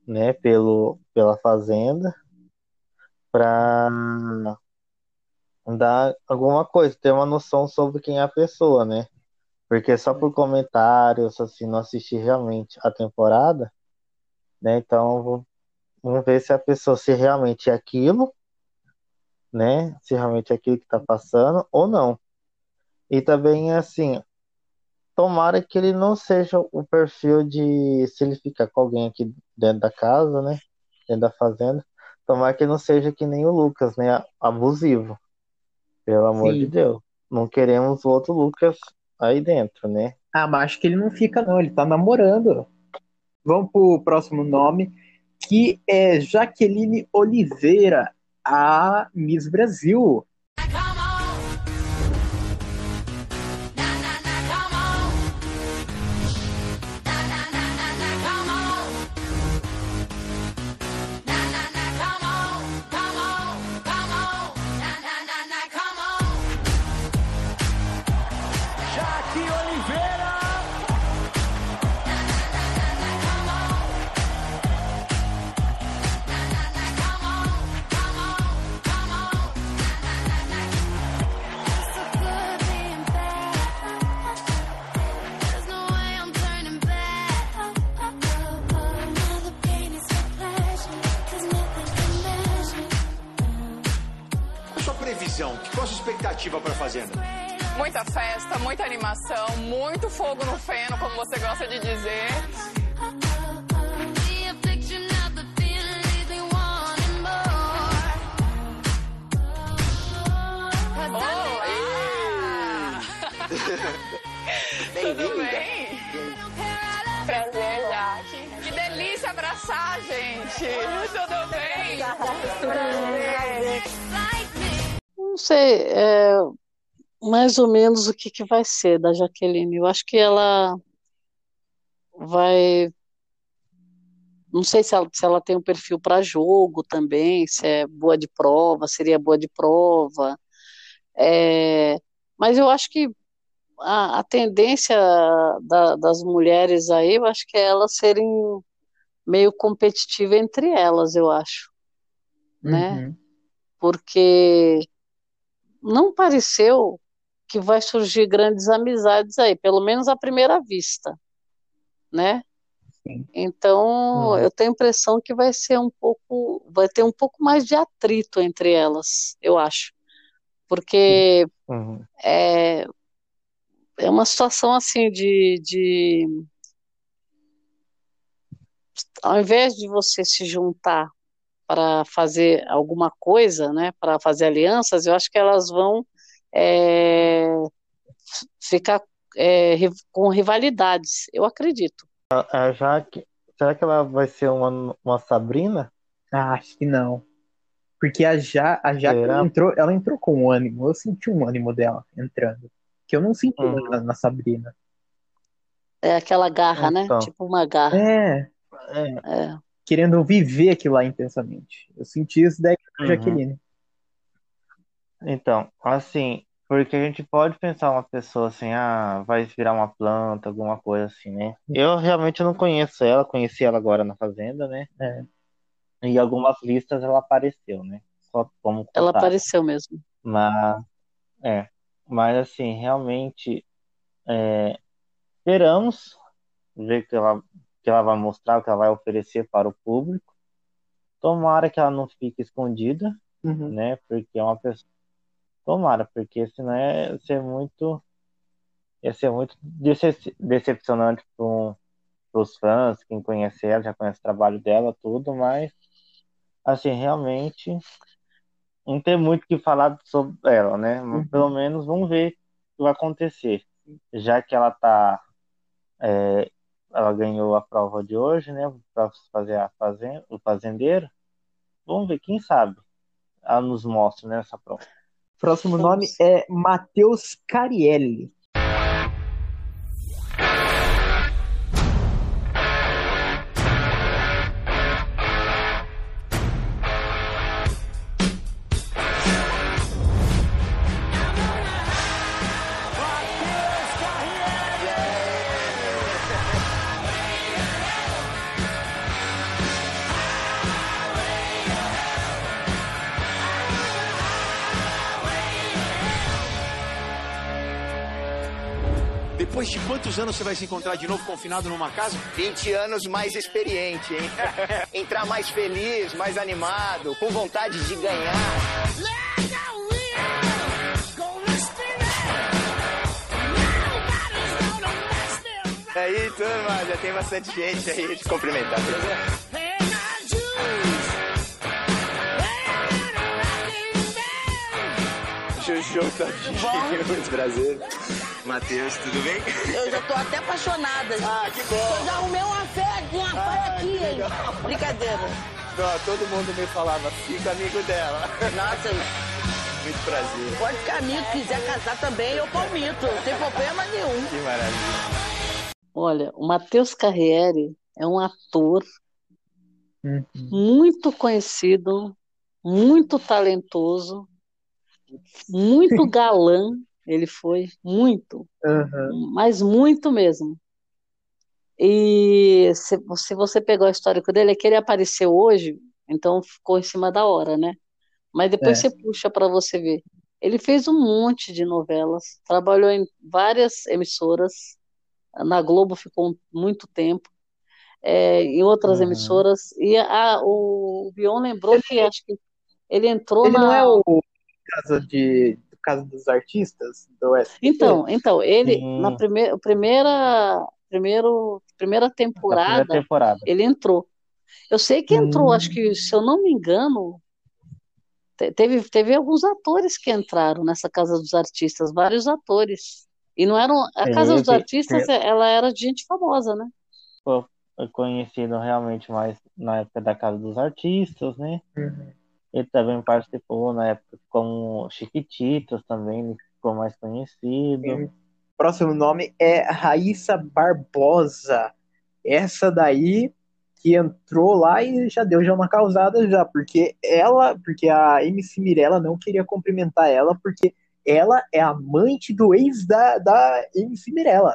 né, pela Fazenda, pra dar alguma coisa, ter uma noção sobre quem é a pessoa, né. Porque só por comentários, assim, não assisti realmente a temporada, né? Então, vamos ver se a pessoa, se realmente é aquilo, né? Se realmente é aquilo que tá passando, ou não. E também, assim, tomara que ele não seja o perfil de... Se ele ficar com alguém aqui dentro da casa, né? Dentro da fazenda. Tomara que ele não seja que nem o Lucas, né? Abusivo. Pelo amor de Deus. Não queremos o outro Lucas aí dentro, né? Ah, mas acho que ele não fica, não. Ele tá namorando. Vamos pro próximo nome, que é Jaqueline Oliveira, a Miss Brasil. Muita festa, muita animação, muito fogo no feno, como você gosta de dizer. Tudo bem? Prazer, Jaque. Que delícia abraçar, gente. Tudo bem? Não sei, mais ou menos o que vai ser da Jaqueline. Eu acho que ela vai... Não sei se ela tem um perfil para jogo também, se é boa de prova, seria boa de prova. Mas eu acho que a tendência das mulheres aí, eu acho que é elas serem meio competitivas entre elas, eu acho. Uhum. Né? Porque não pareceu que vai surgir grandes amizades aí, pelo menos à primeira vista, né? Sim. Então, eu tenho a impressão que vai ter um pouco mais de atrito entre elas, eu acho, porque é uma situação assim de ao invés de você se juntar para fazer alguma coisa, né, para fazer alianças, eu acho que elas vão ficar com rivalidades, eu acredito. A Jaque, será que ela vai ser uma Sabrina? Ah, acho que não. Porque a Jaque ela entrou com um ânimo, eu senti um ânimo dela entrando, que eu não senti na Sabrina. É aquela garra, então, né? Tipo uma garra. Querendo viver aquilo lá intensamente. Eu senti isso daí com a Jaqueline. Então, assim, porque a gente pode pensar uma pessoa assim, vai virar uma planta, alguma coisa assim, né? Eu realmente não conheço ela, conheci ela agora na Fazenda, né? Em algumas listas ela apareceu, né? Só como contato. Ela apareceu mesmo. Mas assim, realmente esperamos ver que ela vai mostrar, o que ela vai oferecer para o público. Tomara que ela não fique escondida, né? Porque é uma pessoa... Tomara, porque senão ia ser muito decepcionante para os fãs, quem conhece ela, já conhece o trabalho dela, tudo, mas, assim, realmente não tem muito o que falar sobre ela, né? Mas, pelo menos vamos ver o que vai acontecer. Já que ela tá... ela ganhou a prova de hoje, né, para fazer o fazendeiro. Vamos ver, quem sabe ela nos mostra, né, essa prova. Próximo nome é Matheus Carrieri. Depois de quantos anos você vai se encontrar de novo confinado numa casa? 20 anos mais experiente, hein? Entrar mais feliz, mais animado, com vontade de ganhar. aí, turma, já tem bastante gente aí de cumprimentar. Jojo Todynho, muito prazer. Matheus, tudo bem? Eu já tô até apaixonada. Ah, que bom. Eu já arrumei uma fé de uma pai aqui, hein? Brincadeira. Não, todo mundo me falava, fica amigo dela. Nossa, muito prazer. Pode ficar amigo, quiser casar também, eu palmito, não tem problema nenhum. Que maravilha. Olha, o Matheus Carrieri é um ator muito conhecido, muito talentoso, muito galã, ele foi muito, mas muito mesmo. E se você pegou o histórico dele, é que ele apareceu hoje, então ficou em cima da hora, né? Mas depois você puxa para você ver. Ele fez um monte de novelas, trabalhou em várias emissoras, na Globo ficou muito tempo, em outras emissoras, e o Bion lembrou que acho que ele entrou ele na... Não é o... Casa dos Artistas do SPT. Então ele na primeira temporada ele entrou. Eu sei que entrou, acho que, se eu não me engano, teve alguns atores que entraram nessa Casa dos Artistas, vários atores. E não eram a Casa dos Artistas, ela era de gente famosa, né? Pô, conhecido realmente mais na época da Casa dos Artistas, né? Ele também participou na época como Chiquititas também, ele ficou mais conhecido. Próximo nome é Raíssa Barbosa. Essa daí que entrou lá e já deu uma causada já, porque a MC Mirella não queria cumprimentar ela, porque ela é amante do ex da MC Mirella.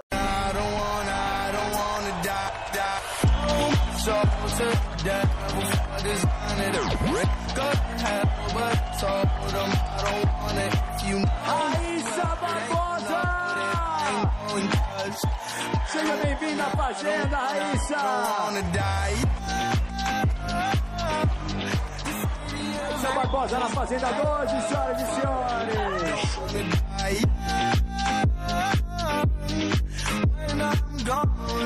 Seja bem-vinda à Fazenda, Raíssa! Raíssa Barbosa na Fazenda 12, senhoras e senhores!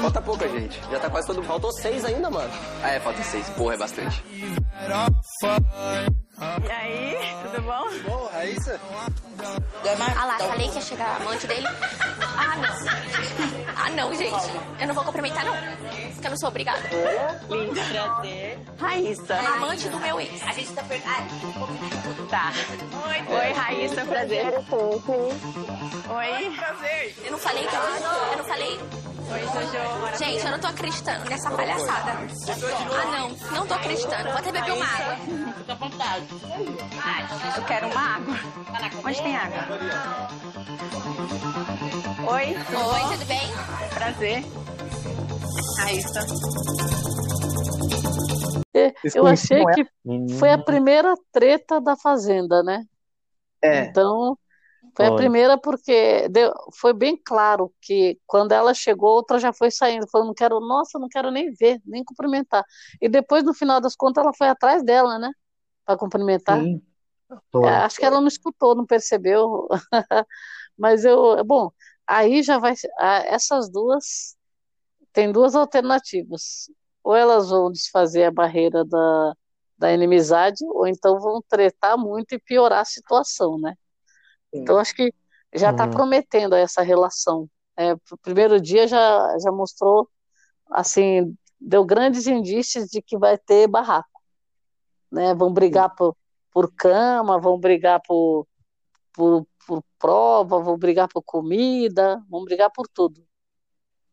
Falta pouca, gente. Já tá quase todo mundo. Faltou 6 ainda, mano. Ah, falta 6. Porra, é bastante. E aí, tudo bom? Bom, Raíssa? Ah lá, falei que ia chegar amante dele. Ah, não. Ah, não, gente. Eu não vou cumprimentar, não. Porque eu não sou obrigada. Lindo prazer. Raíssa. Amante do meu ex. A gente tá perdendo. Tá. Oi, Raíssa, prazer. Oi. Prazer. Eu não falei que eu não falei. Oi, Jojo. Gente, eu não tô acreditando nessa palhaçada. Ah, não. Não tô acreditando. Vou até beber uma água. Fica à vontade. Eu quero uma água. Onde tem água? Oi. Oi, tudo bem? Prazer. Raíssa. Eu achei que foi a primeira treta da Fazenda, né? É. Então... Foi a primeira, porque foi bem claro que quando ela chegou, outra já foi saindo, falando, não quero nem ver, nem cumprimentar. E depois, no final das contas, ela foi atrás dela, né? Pra cumprimentar. Sim. Acho que ela não escutou, não percebeu. Mas bom, aí já vai... Essas duas, tem duas alternativas. Ou elas vão desfazer a barreira da inimizade, ou então vão tretar muito e piorar a situação, né? Então, acho que já está prometendo essa relação. O primeiro dia já mostrou, assim, deu grandes indícios de que vai ter barraco. Né? Vão brigar por cama, vão brigar por prova, vão brigar por comida, vão brigar por tudo,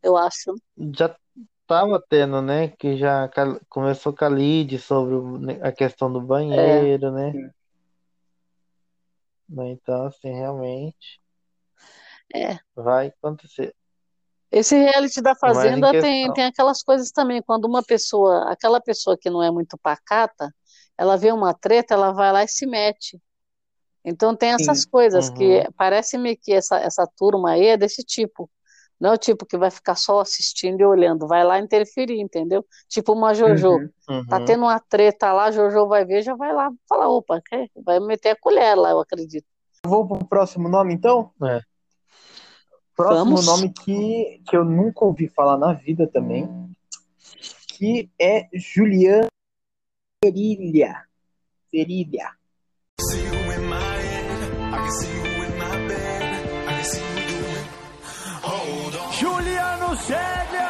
eu acho. Já estava tendo, né? Que já começou com a Lid sobre a questão do banheiro, né? Sim. Então, assim, realmente vai acontecer. Esse reality da Fazenda tem aquelas coisas também, quando aquela pessoa que não é muito pacata, ela vê uma treta, ela vai lá e se mete. Então tem essas coisas que parece-me que essa turma aí é desse tipo. Não é o tipo que vai ficar só assistindo e olhando, vai lá interferir, entendeu? Tipo uma Jojo. Tá tendo uma treta lá, Jojo vai ver, já vai lá falar, opa, vai meter a colher lá, eu acredito. Vou pro próximo nome, então? Próximo Vamos. Nome que eu nunca ouvi falar na vida também, que é Juliana Cerilha. Cerilha. Juliano Cerilha!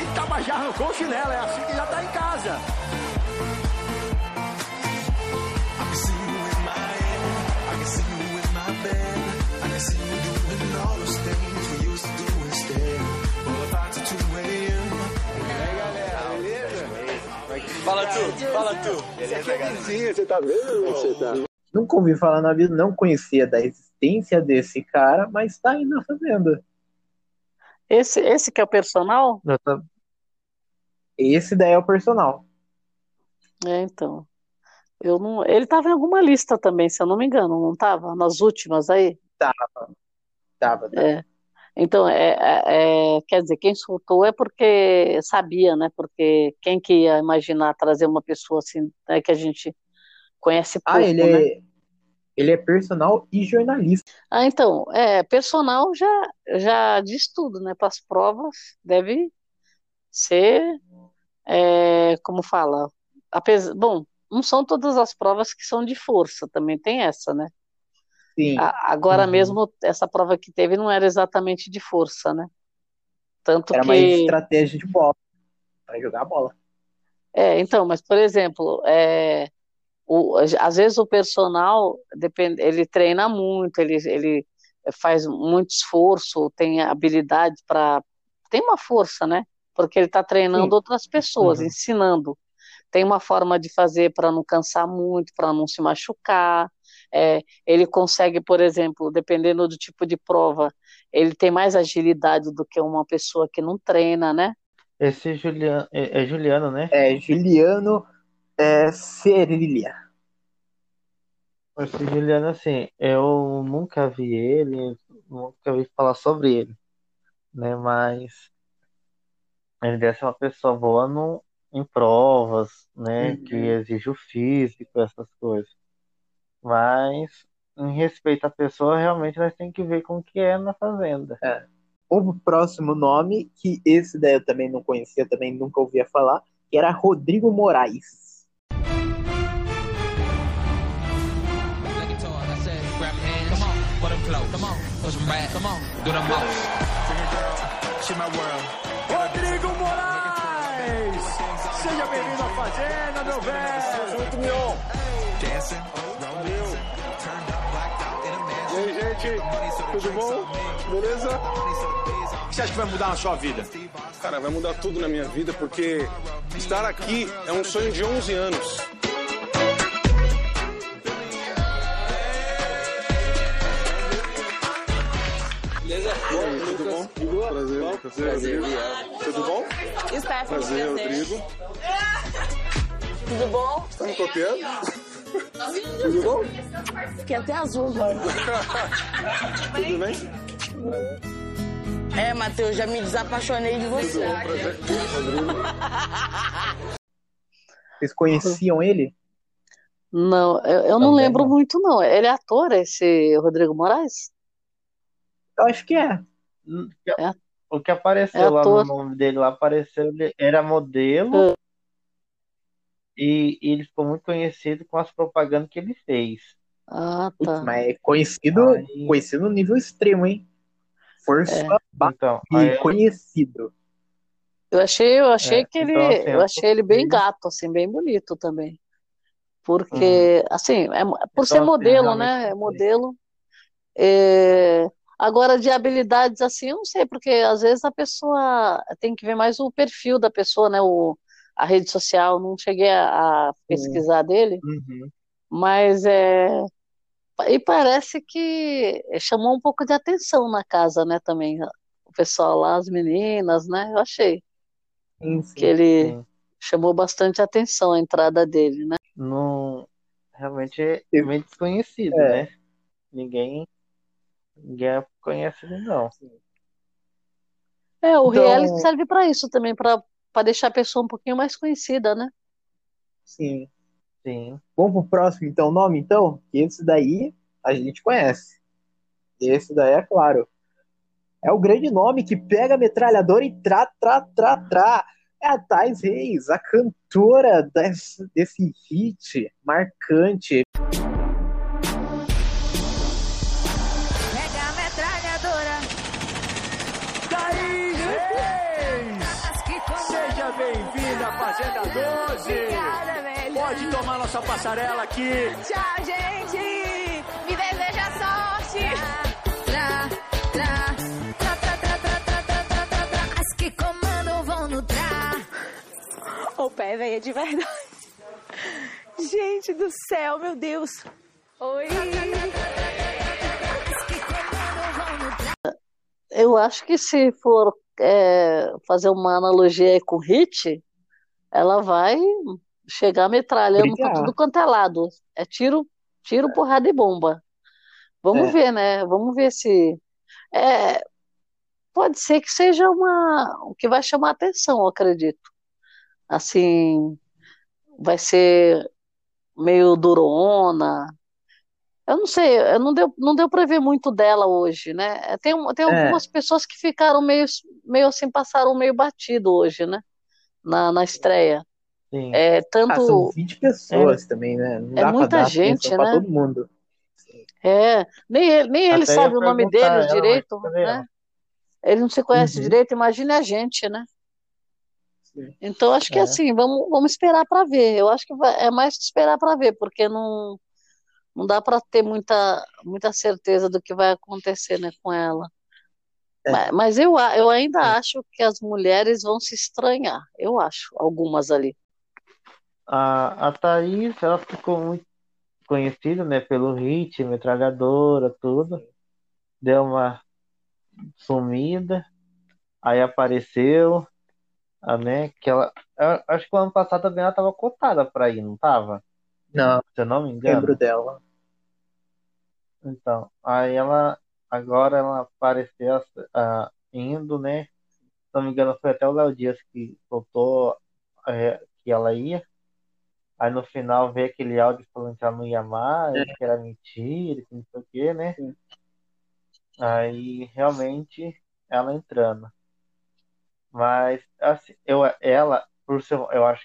Eita, mas já arrancou o chinelo, é assim que já tá em casa. Fala tu, fala tu. Beleza, galera? Você tá vendo? Você tá... Nunca ouvi falar na vida, não conhecia da existência desse cara, mas tá aí na Fazenda. Esse que é o personal? Esse daí é o personal. É, então. Eu não... Ele tava em alguma lista também, se eu não me engano, não tava? Nas últimas aí? Tava. É. Então, quer dizer, quem soltou é porque sabia, né? Porque quem que ia imaginar trazer uma pessoa assim, né, que a gente conhece pouco, né? Ele é personal e jornalista. Ah, então, personal já diz tudo, né? Para as provas deve ser, como fala? Bom, não são todas as provas que são de força, também tem essa, né? Sim. Agora mesmo, essa prova que teve não era exatamente de força, né? Tanto era que... uma estratégia de bola, para jogar a bola. Então, mas por exemplo, às vezes o personal, ele treina muito, ele faz muito esforço, tem habilidade para... Tem uma força, né? Porque ele está treinando Sim. outras pessoas, ensinando. Tem uma forma de fazer para não cansar muito, para não se machucar. Ele consegue, por exemplo, dependendo do tipo de prova, ele tem mais agilidade do que uma pessoa que não treina, né? Esse Juliano, é Juliano, né? Juliano Cerilha. Esse Juliano, assim, eu nunca vi ele, nunca vi falar sobre ele, né? Mas ele deve ser uma pessoa boa em provas, né? Que exige o físico, essas coisas. Mas, em respeito à pessoa, realmente nós temos que ver como que é na Fazenda. O próximo nome, que esse daí eu também não conhecia, também nunca ouvia falar, que era Rodrigo Moraes. Rodrigo Moraes! Seja bem-vindo à Fazenda, meu velho! Junto, Mion! E aí, gente, tudo bom? Beleza? O que você acha que vai mudar na sua vida? Cara, vai mudar tudo na minha vida, porque estar aqui é um sonho de 11 anos. Beleza? Bom, tudo bom? Prazer, Rodrigo. Tudo bom? Prazer, Rodrigo. Tudo bom? Tá me copiando? Tudo bom? Fiquei até azul agora. Tudo bem? Matheus, já me desapaixonei de você. Vocês conheciam ele? Não, eu não lembro muito, não. Ele é ator, esse Rodrigo Moraes? Eu acho que é. O que apareceu lá no nome dele, lá apareceu, era modelo... E ele ficou muito conhecido com as propagandas que ele fez. Ah, tá. Putz, mas é conhecido no nível extremo, hein? Força então, conhecido. Eu achei que ele... Então, assim, eu achei ele bem gato, assim, bem bonito também. Porque, assim, por ser modelo, né? É modelo. Agora, de habilidades, assim, eu não sei, porque às vezes a pessoa... Tem que ver mais o perfil da pessoa, né? A rede social, não cheguei a pesquisar dele, mas e parece que chamou um pouco de atenção na casa, né, também, o pessoal lá, as meninas, né, eu achei que ele chamou bastante atenção a entrada dele, né. Não, realmente é meio desconhecido, né, ninguém conhece ele, não. O reality serve para isso também, para deixar a pessoa um pouquinho mais conhecida, né? Sim. Sim. Vamos pro próximo, então, nome, então? Que esse daí a gente conhece. Esse daí é claro. É o grande nome que pega a metralhadora e trá. É a Thais Reis, a cantora desse hit marcante. Pega a metralhadora. Thais Reis! Seja bem-vinda à Fazenda 12. Pode tomar nossa passarela aqui. Tchau, gente. Me deseja sorte. As que comandam vão no trá. O pé, velho, é de verdade. Gente do céu, meu Deus. Oi. Eu acho que se for fazer uma analogia com hit, ela vai chegar metralhando pra tudo quanto é lado. É tiro, porrada e bomba. Vamos ver, né? Vamos ver se... pode ser que seja o que vai chamar atenção, eu acredito. Assim, vai ser meio durona. Eu não sei, não deu para ver muito dela hoje, né? Tem algumas pessoas que ficaram meio assim, passaram meio batido hoje, né? Na estreia. Sim. São 20 pessoas também, né? Não dá muita pra dar gente, né? Pra todo mundo. Nem ele sabe o nome dele direito, né? Ele não se conhece direito, imagine a gente, né? Sim. Então acho que assim, vamos esperar para ver. Eu acho que é mais esperar para ver, porque não dá para ter muita certeza do que vai acontecer, né, com ela. Mas eu ainda acho que as mulheres vão se estranhar, eu acho, algumas ali. A Thais, ela ficou muito conhecido, né, pelo hit, metralhadora, tudo. Deu uma sumida. Aí apareceu, né, que ela... Acho que o ano passado também ela tava cotada pra ir, não tava? Não. Se eu não me engano. Lembro dela. Então, aí agora ela apareceu indo, né? Se não me engano, foi até o Léo Dias que soltou que ela ia. Aí no final veio aquele áudio falando que ela não ia mais, que era mentira, que não sei o quê, né? Sim. Aí realmente ela entrando. Mas assim, eu acho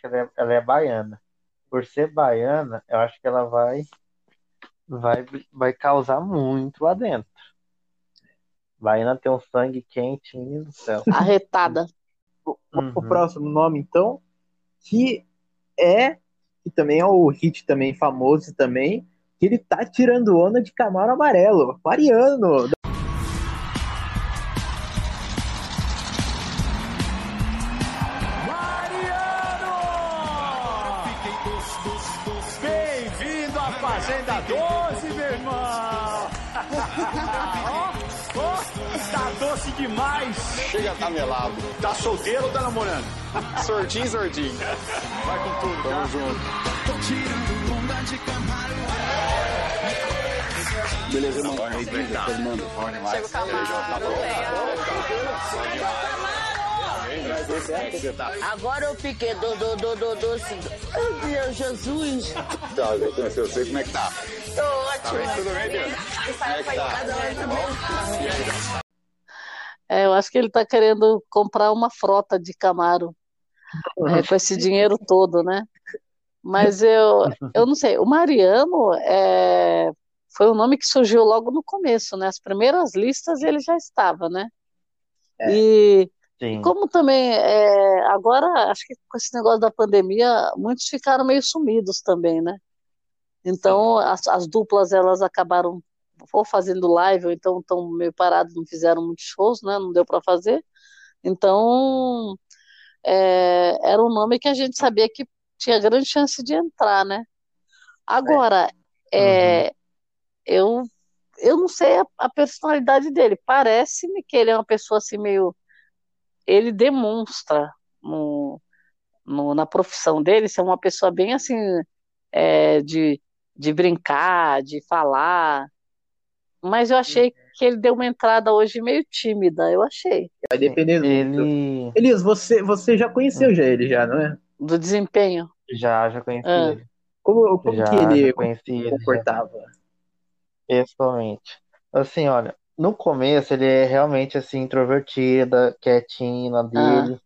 que ela é baiana. Por ser baiana, eu acho que ela vai causar muito lá dentro. Baiana tem um sangue quente, menino do céu. Arretada. O próximo nome, então, que também é o hit também famoso também, que ele tá tirando onda de Camaro Amarelo, Mariano. Bem-vindo à Fazenda 12, meu irmão. Tá doce demais. Chega, tá melado. Tá solteiro ou tá namorando? Sortinho. Vai com tudo, tamo junto. Tô tirando onda de Camaro. Beleza, irmão. Chega o Camaro. Tá bom, Camaro. Agora eu fiquei doce. Meu Deus, Jesus. Eu sei como é que tá. Tô ótimo. Tudo bem, Deus? Tá bom? Eu acho que ele tá querendo comprar uma frota de Camaro com esse dinheiro todo, né? Mas eu não sei. O Mariano foi um nome que surgiu logo no começo, né? As primeiras listas ele já estava, né? E como também agora, acho que com esse negócio da pandemia, muitos ficaram meio sumidos também, né? Então as duplas, elas acabaram ou fazendo live, ou então estão meio parados, não fizeram muitos shows, né? Não deu para fazer. Então, era um nome que a gente sabia que tinha grande chance de entrar, né? Agora, eu não sei a personalidade dele. Parece-me que ele é uma pessoa assim meio... Ele demonstra na profissão dele ser uma pessoa bem assim, de brincar, de falar... Mas eu achei que ele deu uma entrada hoje meio tímida, eu achei. Vai depender muito. Elias, você já conheceu ele, não é? Do desempenho. Já conheci ele. Como que ele se comportava? Pessoalmente. Assim, olha, no começo ele é realmente assim, introvertida, quietinho na dele,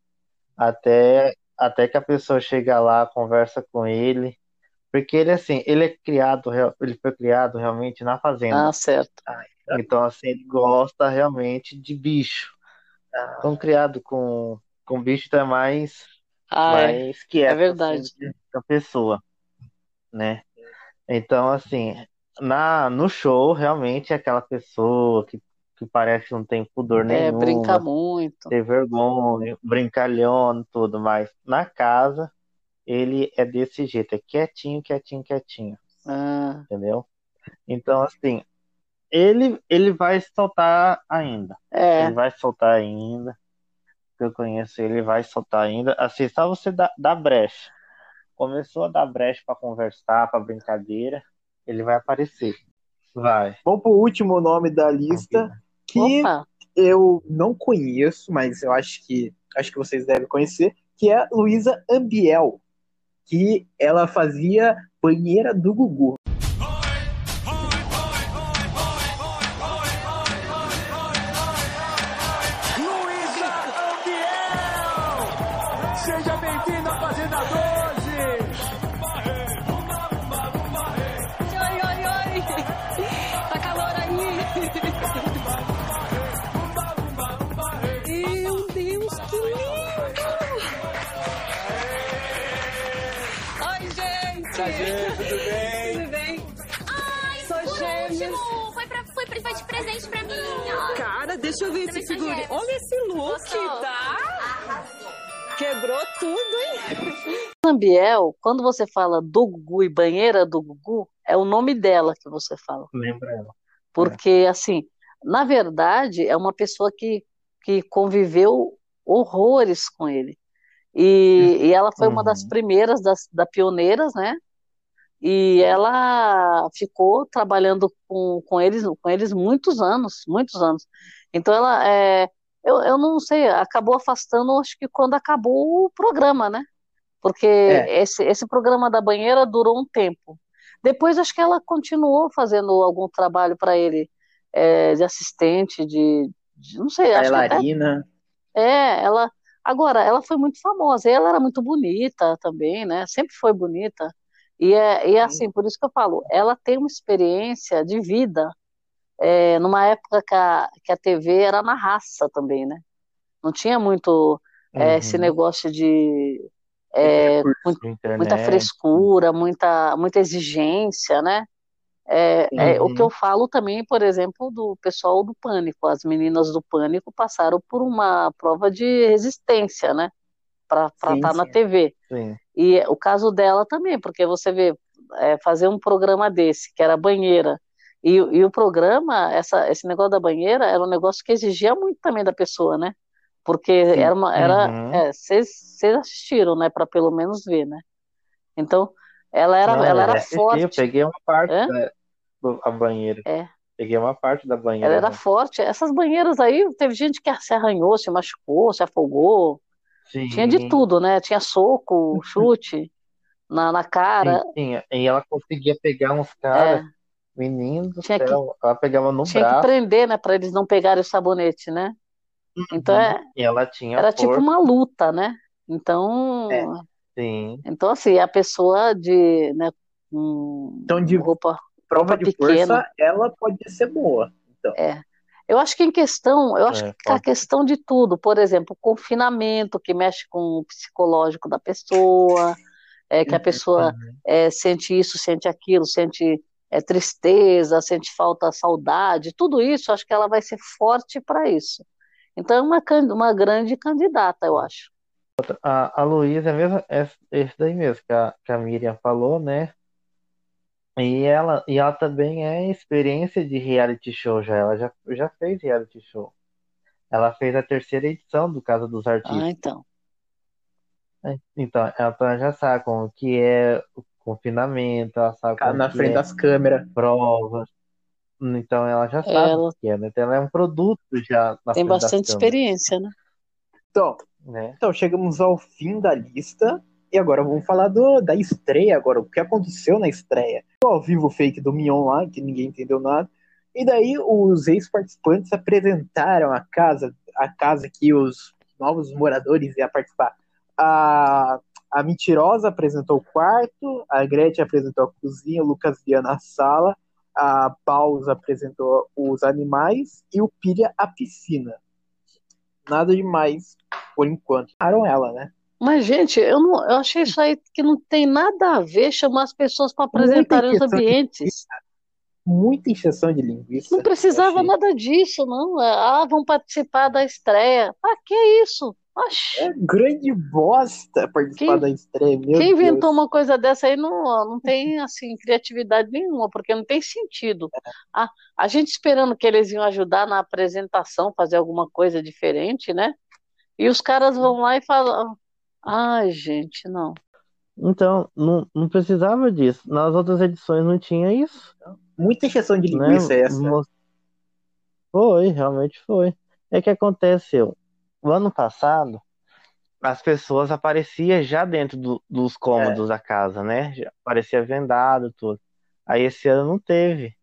até que a pessoa chega lá, conversa com ele, porque ele assim, ele foi criado realmente na fazenda. Ah, certo. Então assim, ele gosta realmente de bicho. Então criado com bicho então é mais quieto. É verdade. Assim, a pessoa, né? Então assim, no show, realmente, é aquela pessoa que parece que não tem pudor nenhum. É, brinca muito. Tem vergonha, brincalhão e tudo, mas na casa, ele é desse jeito, é quietinho, quietinho, quietinho. Ah. Entendeu? Então, assim, ele vai soltar ainda. É. Ele vai soltar ainda. Eu conheço ele, vai soltar ainda. Assim, só você dá brecha. Começou a dar brecha pra conversar, pra brincadeira. Ele vai aparecer. Vai. Vamos pro último nome da lista, que eu não conheço, mas eu acho que vocês devem conhecer, que é Luiza Ambiel, que ela fazia banheira do Gugu. Foi de presente pra mim. Ó. Cara, deixa eu ver pra esse figurino. Gêmeos. Olha esse look, tá? Arrasou. Quebrou tudo, hein? Ambiel, quando você fala do Gugu e banheira do Gugu, é o nome dela que você fala. Lembra ela. Porque, assim, na verdade, é uma pessoa que conviveu horrores com ele. E ela foi uma das primeiras, das pioneiras, né? E ela ficou trabalhando com eles muitos anos. Então ela, eu não sei, acabou afastando, acho que quando acabou o programa, né? Porque esse programa da banheira durou um tempo. Depois acho que ela continuou fazendo algum trabalho para ele, de assistente, de não sei, bailarina. Ela. Agora, ela foi muito famosa, ela era muito bonita também, né? Sempre foi bonita. E é assim, por isso que eu falo, ela tem uma experiência de vida numa época que a TV era na raça também, né? Não tinha muito esse negócio de muita frescura, muita exigência, né? O que eu falo também, por exemplo, do pessoal do Pânico. As meninas do Pânico passaram por uma prova de resistência, né? Para estar na TV. Sim. E o caso dela também, porque você vê, fazer um programa desse, que era banheira, e o programa, esse negócio da banheira, era um negócio que exigia muito também da pessoa, né? Porque vocês assistiram, né? Para pelo menos ver, né? Então, ela era forte. Eu peguei uma parte da banheira. Peguei uma parte da banheira. Ela era forte. Essas banheiras aí, teve gente que se arranhou, se machucou, se afogou. Sim. Tinha de tudo, né? Tinha soco, chute na cara. Sim. E ela conseguia pegar uns caras, menino do céu, ela pegava no braço. Tinha que prender, né? Pra eles não pegarem o sabonete, né? Uhum. Então e ela tinha era tipo uma luta, né? Então, então assim, a pessoa de, né? Então de prova de pequena, força, ela pode ser boa. Então. Eu acho que a questão de tudo, por exemplo, o confinamento que mexe com o psicológico da pessoa, que a pessoa sente isso, sente aquilo, sente tristeza, sente falta, saudade, tudo isso, acho que ela vai ser forte para isso. Então é uma grande candidata, eu acho. A Luiza é esse daí mesmo que a Miriam falou, né? E ela também é experiência de reality show já. Ela já fez reality show. Ela fez a 3ª edição do Casa dos Artistas. Ah, então. Então, ela já sabe o que é o confinamento, ela sabe como na frente das câmeras. Provas. Então, ela já sabe o que é, né? Então, ela é um produto já na frente das câmeras. Tem bastante experiência, né? Então, chegamos ao fim da lista. E agora vamos falar da estreia agora, o que aconteceu na estreia. Ficou ao vivo o fake do Mion lá, que ninguém entendeu nada. E daí os ex-participantes apresentaram a casa que os novos moradores iam participar. A Mentirosa apresentou o quarto, a Gretchen apresentou a cozinha, o Lucas Viana a sala, a Pausa apresentou os animais e o Pilha a piscina. Nada demais, por enquanto. Pararam ela, né? Mas, gente, eu achei isso aí que não tem nada a ver chamar as pessoas para apresentarem os ambientes. Muita injeção de linguiça. Não precisava nada disso, não. Ah, vão participar da estreia. Ah, que isso? Oxi. É grande bosta participar da estreia, meu Deus. Quem inventou uma coisa dessa aí não tem, assim, criatividade nenhuma, porque não tem sentido. A gente esperando que eles iam ajudar na apresentação, fazer alguma coisa diferente, né? E os caras vão lá e falam... Ai, gente, não. Então, não precisava disso. Nas outras edições não tinha isso. Muita injeção de linguiça essa. Foi, realmente foi. É que aconteceu. O ano passado, as pessoas apareciam já dentro dos cômodos da casa, né? Já aparecia vendado, tudo. Aí esse ano não teve.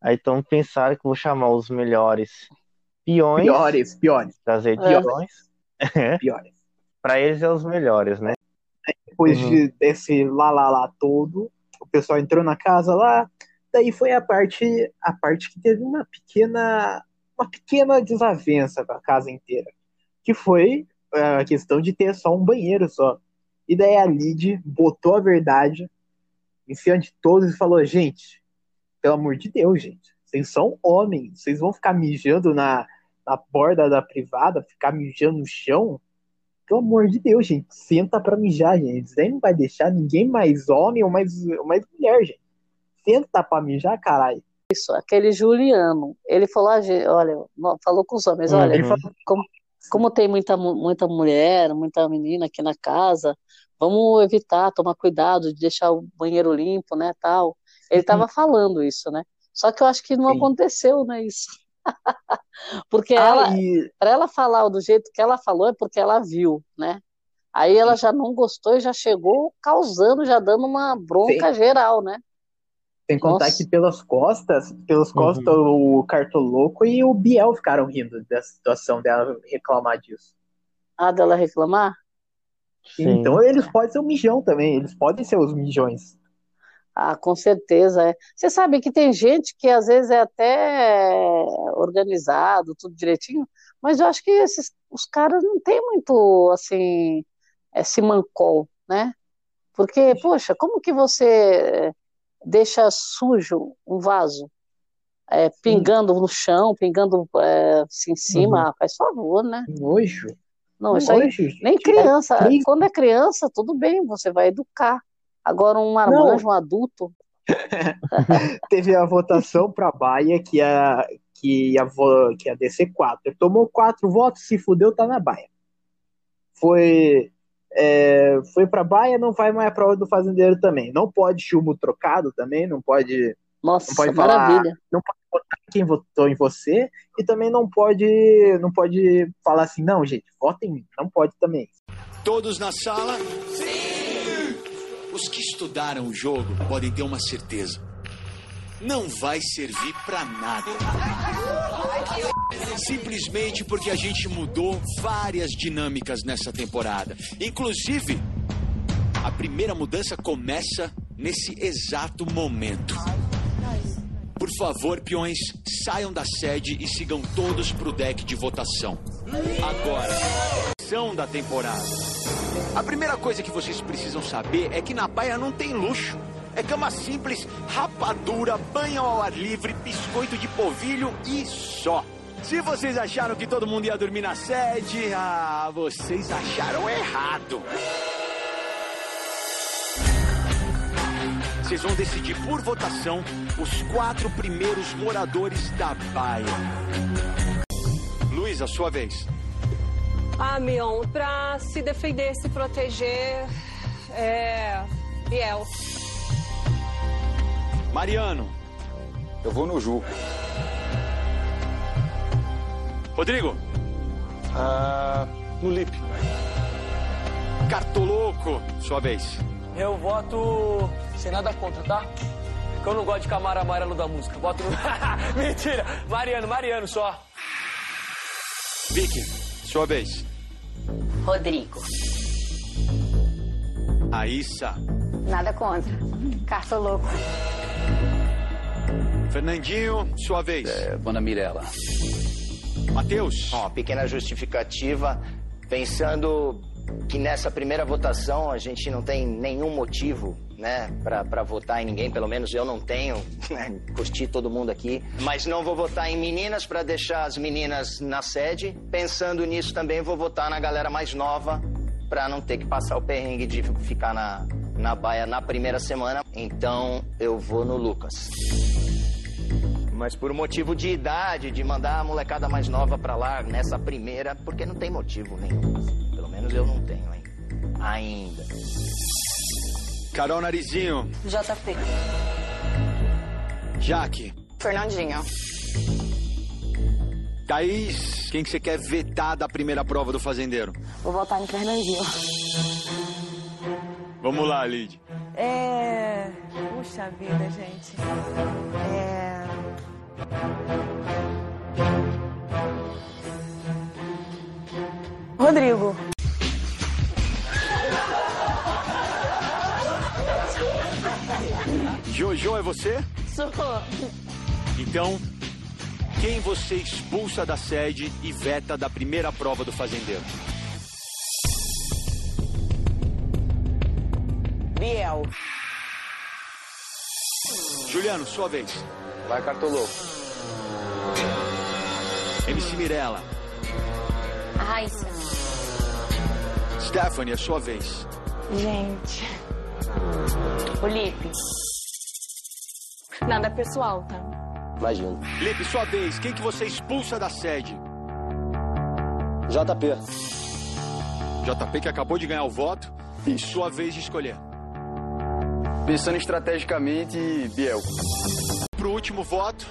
Aí então pensaram que vou chamar os melhores peões. Piores. Trazer peões. Piores. Pra eles é os melhores, né? Aí depois desse lá todo, o pessoal entrou na casa lá, daí foi a parte que teve uma pequena desavença com a casa inteira, que foi a questão de ter só um banheiro só. E daí a Lidi botou a verdade em cima de todos e falou, gente, pelo amor de Deus, gente, vocês são homens, vocês vão ficar mijando na borda da privada, ficar mijando no chão? Pelo amor de Deus, gente, senta pra mijar, gente. Isso aí não vai deixar ninguém mais homem ou mais mulher, gente. Senta pra mijar, caralho. Isso, aquele Juliano, ele falou, olha, falou com os homens, olha, ele falou, como tem muita mulher, muita menina aqui na casa, vamos evitar, tomar cuidado de deixar o banheiro limpo, né, tal. Ele tava falando isso, né? Só que eu acho que não aconteceu, né, isso. Porque para ela falar do jeito que ela falou é porque ela viu, né? Aí ela já não gostou e já chegou causando, já dando uma bronca geral, né? Sem contar que pelas costas, o Cartolouco e o Biel ficaram rindo da situação dela reclamar disso. Ah, dela reclamar? Sim. Então eles podem ser um mijão também, eles podem ser os mijões. Ah, com certeza, é. Você sabe que tem gente que às vezes é até organizado, tudo direitinho, mas eu acho que os caras não têm muito, assim, esse mancol, né? Porque, poxa, como que você deixa sujo um vaso? Pingando no chão, pingando assim, em cima, faz favor, né? Nojo. Não, isso aí, nem criança. Quando é criança, tudo bem, você vai educar. Agora um marmanjo, um adulto. Teve a votação para a Baia que ia descer 4. Tomou 4 votos, se fudeu, tá na Baia. Foi para a Baia, não vai mais a prova do fazendeiro também. Não pode chumbo trocado também, não pode. Nossa, não pode falar, maravilha. Não pode votar quem votou em você e também não pode falar assim, não, gente, votem em mim. Não pode também. Todos na sala. Sim. Os que estudaram o jogo podem ter uma certeza. Não vai servir pra nada. Simplesmente porque a gente mudou várias dinâmicas nessa temporada. Inclusive, a primeira mudança começa nesse exato momento. Por favor, peões, saiam da sede e sigam todos pro deck de votação. Agora, são da temporada. A primeira coisa que vocês precisam saber é que na Baia não tem luxo. É cama simples, rapadura, banho ao ar livre, biscoito de polvilho e só. Se vocês acharam que todo mundo ia dormir na sede, vocês acharam errado. Vocês vão decidir por votação os 4 primeiros moradores da Baia. Luiza, sua vez. Ah, Mion, pra se defender, se proteger, Biel. Mariano. Eu vou no Ju. Rodrigo. No Lipe. Cartolouco, sua vez. Eu voto sem nada contra, tá? Porque eu não gosto de Camaro Amarelo da música. Voto no... Mentira! Mariano só. Vicky, sua vez. Rodrigo. Raíssa. Nada contra. Cartolouco. Fernandinho, sua vez. Dona Mirella. Matheus. Ó, pequena justificativa, pensando que nessa primeira votação a gente não tem nenhum motivo, né, pra votar em ninguém, pelo menos eu não tenho, né, curti todo mundo aqui. Mas não vou votar em meninas pra deixar as meninas na sede. Pensando nisso também vou votar na galera mais nova pra não ter que passar o perrengue de ficar na baia na primeira semana. Então eu vou no Lucas. Mas por motivo de idade, de mandar a molecada mais nova pra lá nessa primeira, porque não tem motivo nenhum. Pelo menos eu não tenho, hein? Ainda. Carol Narizinho. JP. Jaque. Fernandinho. Thaís, quem que você quer vetar da primeira prova do Fazendeiro? Vou votar no Fernandinho. Vamos lá, Lid. Puxa vida, gente. Rodrigo. Jojo, é você? Sou. Então, quem você expulsa da sede e veta da primeira prova do Fazendeiro? Biel. Juliano, sua vez. Vai, Cartolouco. MC Mirella. Raíssa. Stéfani, é sua vez. Gente. O Lipe. Nada pessoal, tá? Imagino. Lipe, sua vez. Quem que você expulsa da sede? JP. JP que acabou de ganhar o voto. E sua vez de escolher. Pensando estrategicamente, Biel. Pro último voto,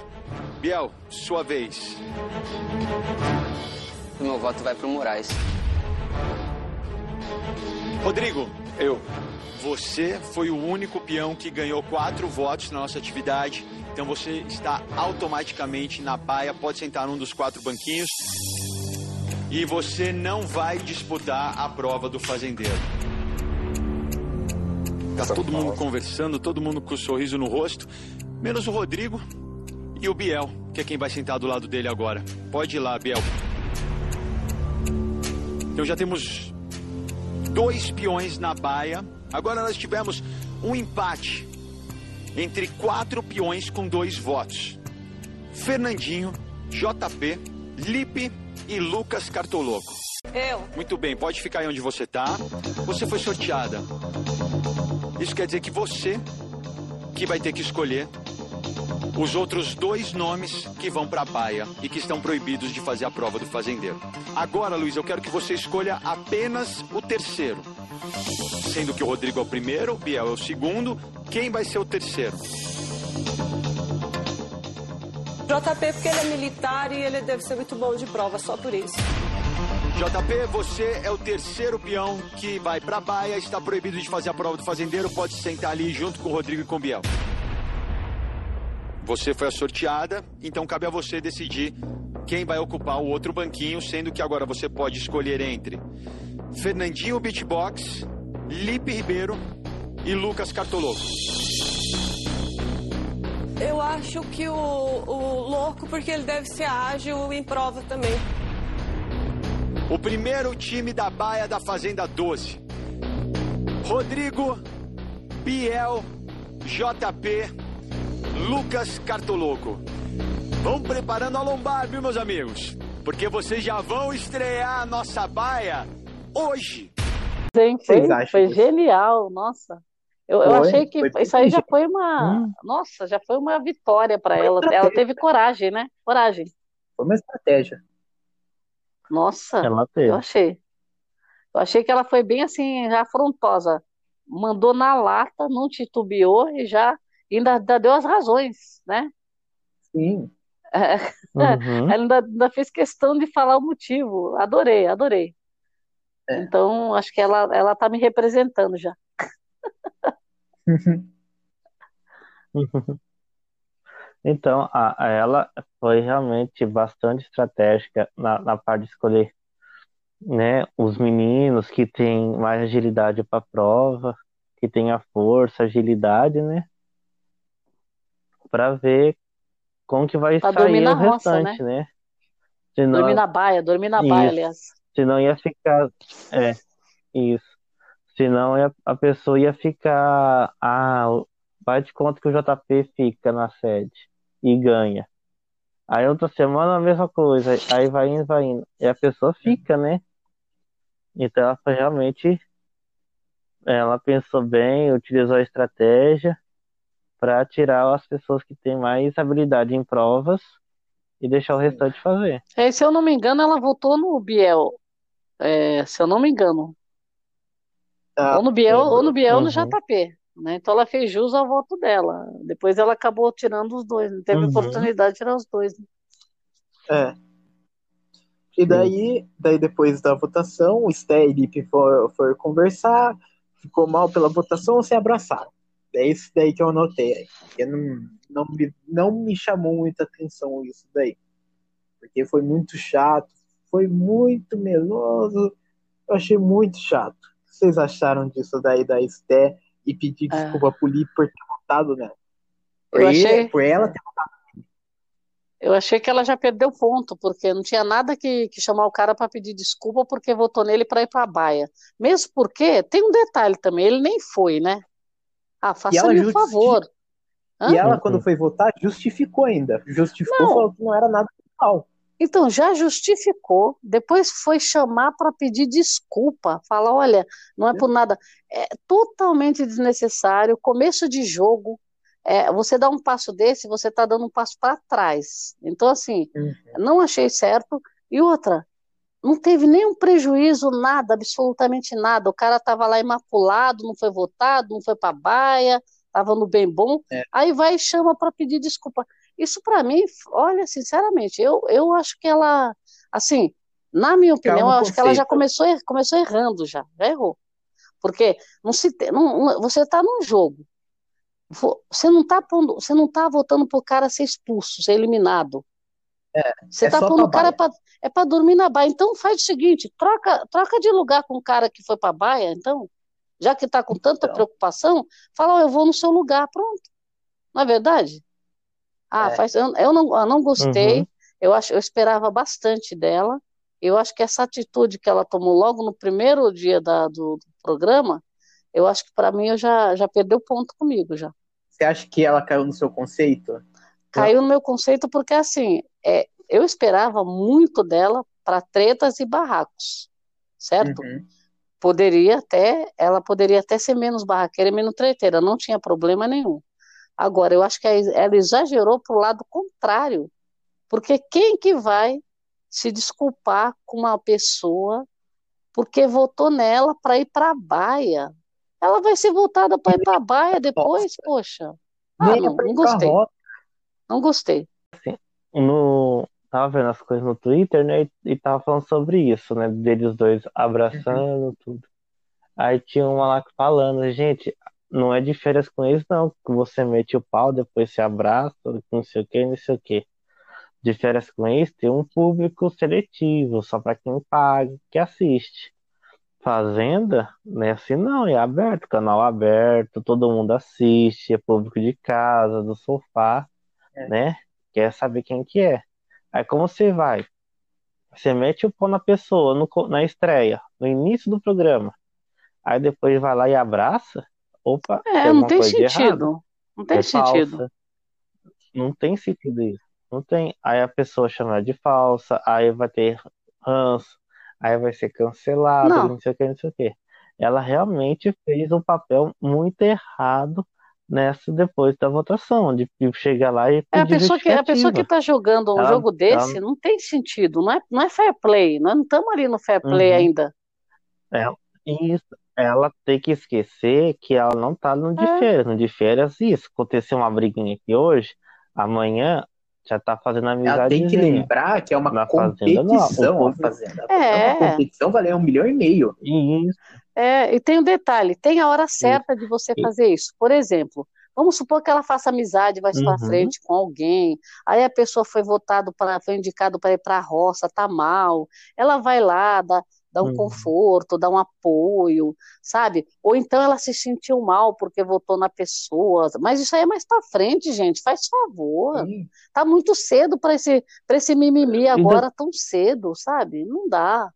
Biel, sua vez. O meu voto vai pro Moraes. Rodrigo. Eu. Você foi o único peão que ganhou 4 votos na nossa atividade. Então você está automaticamente na baia, pode sentar num dos 4 banquinhos. E você não vai disputar a prova do Fazendeiro. Tá todo mundo conversando, todo mundo com um sorriso no rosto, menos o Rodrigo e o Biel, que é quem vai sentar do lado dele agora. Pode ir lá, Biel. Então já temos 2 peões na baia. Agora nós tivemos um empate entre 4 peões com 2 votos. Fernandinho, JP, Lipe e Lucas Cartolouco. Eu. Muito bem, pode ficar aí onde você tá. Você foi sorteada. Isso quer dizer que você que vai ter que escolher os outros 2 nomes que vão para a baia e que estão proibidos de fazer a prova do Fazendeiro. Agora, Luiz, eu quero que você escolha apenas o terceiro. Sendo que o Rodrigo é o primeiro, o Biel é o segundo. Quem vai ser o terceiro? JP, porque ele é militar e ele deve ser muito bom de prova, só por isso. JP, você é o terceiro peão que vai pra baia, está proibido de fazer a prova do Fazendeiro, pode sentar ali junto com o Rodrigo e com o Biel. Você foi a sorteada, então cabe a você decidir quem vai ocupar o outro banquinho, sendo que agora você pode escolher entre Fernandinho Beatbox, Lipe Ribeiro e Lucas Cartolouco. Eu acho que o louco, porque ele deve ser ágil em prova também. O primeiro time da baia da Fazenda 12. Rodrigo, Biel, JP, Lucas Cartolouco. Vão preparando a lombar, viu, meus amigos? Porque vocês já vão estrear a nossa baia hoje. Gente, foi genial, nossa. Eu achei que isso aí já foi uma... Nossa, já foi uma vitória para ela. Ela teve coragem, né? Coragem. Foi uma estratégia. Nossa, eu achei que ela foi bem assim, já afrontosa, mandou na lata, não titubeou e já ainda deu as razões, né? Sim. Ela ainda fez questão de falar o motivo, adorei. É. Então, acho que ela tá me representando já. Então, ela foi realmente bastante estratégica na parte de escolher, né, os meninos que têm mais agilidade para a prova, que têm a força, agilidade, né, para ver como que vai pra sair o roça, restante, né? Senão... dormir na baia, isso. Aliás. Senão ia ficar... É, isso. Senão a pessoa ia ficar... Ah, faz de conta que o JP fica na sede e ganha. Aí outra semana a mesma coisa. Aí vai indo. E a pessoa fica, né? Então ela foi realmente... Ela pensou bem, utilizou a estratégia para tirar as pessoas que têm mais habilidade em provas e deixar o restante fazer. É, se eu não me engano, ela votou no Biel. É, se eu não me engano. Ah, ou no Biel, uhum. No JP. Né? Então ela fez jus ao voto dela. Depois ela acabou tirando os dois. Não teve oportunidade de tirar os dois. Né? É. E daí depois da votação, o Sté e Lipe foram conversar. Ficou mal pela votação, se abraçaram. É isso daí que eu anotei. Eu não me chamou muita atenção isso daí. Porque foi muito chato. Foi muito meloso. Eu achei muito chato. O que vocês acharam disso daí da Sté e pedir desculpa pro Lipe por ter votado nela? Por ela ter votado. Eu achei que ela já perdeu ponto, porque não tinha nada que chamar o cara para pedir desculpa porque votou nele para ir para a baia. Mesmo porque tem um detalhe também, ele nem foi, né? Ah, faça-me um favor. E ela, quando foi votar, justificou ainda. Falou que não era nada mal. Então, já justificou. Depois foi chamar para pedir desculpa. Falar, olha, não é por nada. É totalmente desnecessário. Começo de jogo. Você dá um passo desse, você está dando um passo para trás. Então, assim, não achei certo. E outra, não teve nenhum prejuízo, nada, absolutamente nada. O cara estava lá imaculado, não foi votado, não foi para baia, estava no bem bom. É. Aí vai e chama para pedir desculpa. Isso para mim, olha, sinceramente, eu acho que ela, assim, na minha opinião, eu acho que ela já começou errando, já errou. Porque você está num jogo, você não tá votando para o cara ser expulso, ser eliminado. Você tá pondo o cara pra dormir na baia. Então faz o seguinte, troca de lugar com o cara que foi pra baia, então, já que tá com tanta preocupação, fala, eu vou no seu lugar, pronto. Não é verdade? Eu não gostei, eu esperava bastante dela. Eu acho que essa atitude que ela tomou logo no primeiro dia do programa, eu acho que pra mim já perdeu ponto comigo já. Você acha que ela caiu no seu conceito? Caiu no meu conceito porque, assim, eu esperava muito dela para tretas e barracos, certo? Uhum. Ela poderia até ser menos barraqueira e menos treteira, não tinha problema nenhum. Agora, eu acho que ela exagerou para o lado contrário, porque quem que vai se desculpar com uma pessoa porque votou nela para ir para a baia? Ela vai ser votada para ir para a baia depois? Poxa, não gostei. Não gostei. Assim, tava vendo as coisas no Twitter, né? E tava falando sobre isso, né? Deles dois abraçando, tudo. Aí tinha uma lá falando, gente, não é de férias com eles, não. Que você mete o pau, depois se abraça, não sei o quê, não sei o quê. De férias com eles tem um público seletivo, só pra quem paga, que assiste. Fazenda, né? Assim não, é aberto, canal aberto, todo mundo assiste, é público de casa, do sofá. Né? Quer saber quem que é. Aí como você vai? Você mete o pau na pessoa na estreia, no início do programa. Aí depois vai lá e abraça. Opa, não tem sentido. Não tem sentido. Não tem sentido isso. Não tem. Aí a pessoa chama de falsa, aí vai ter ranço, aí vai ser cancelada, não sei o que, não sei o que. Ela realmente fez um papel muito errado nessa depois da votação, de chegar lá e pedir justificativa. A pessoa que está jogando um jogo desse não tem sentido, não é fair play, nós não estamos ali no fair play ainda. Ela tem que esquecer que ela não está no de férias, isso, aconteceu uma briguinha aqui hoje, amanhã Já tá fazendo amizade. Ela tem que lembrar que é uma competição, a Fazenda. É uma competição, valeu 1,5 milhão. Isso. É, e tem um detalhe, tem a hora certa de você fazer isso. Por exemplo, vamos supor que ela faça amizade, vai para frente com alguém, aí a pessoa foi votada, foi indicada para ir para a roça, tá mal, ela vai lá, dá um conforto, dá um apoio, sabe? Ou então ela se sentiu mal porque votou na pessoa, mas isso aí é mais para frente, gente, faz favor. Sim. Tá muito cedo para esse mimimi agora, tão cedo, sabe? Não dá.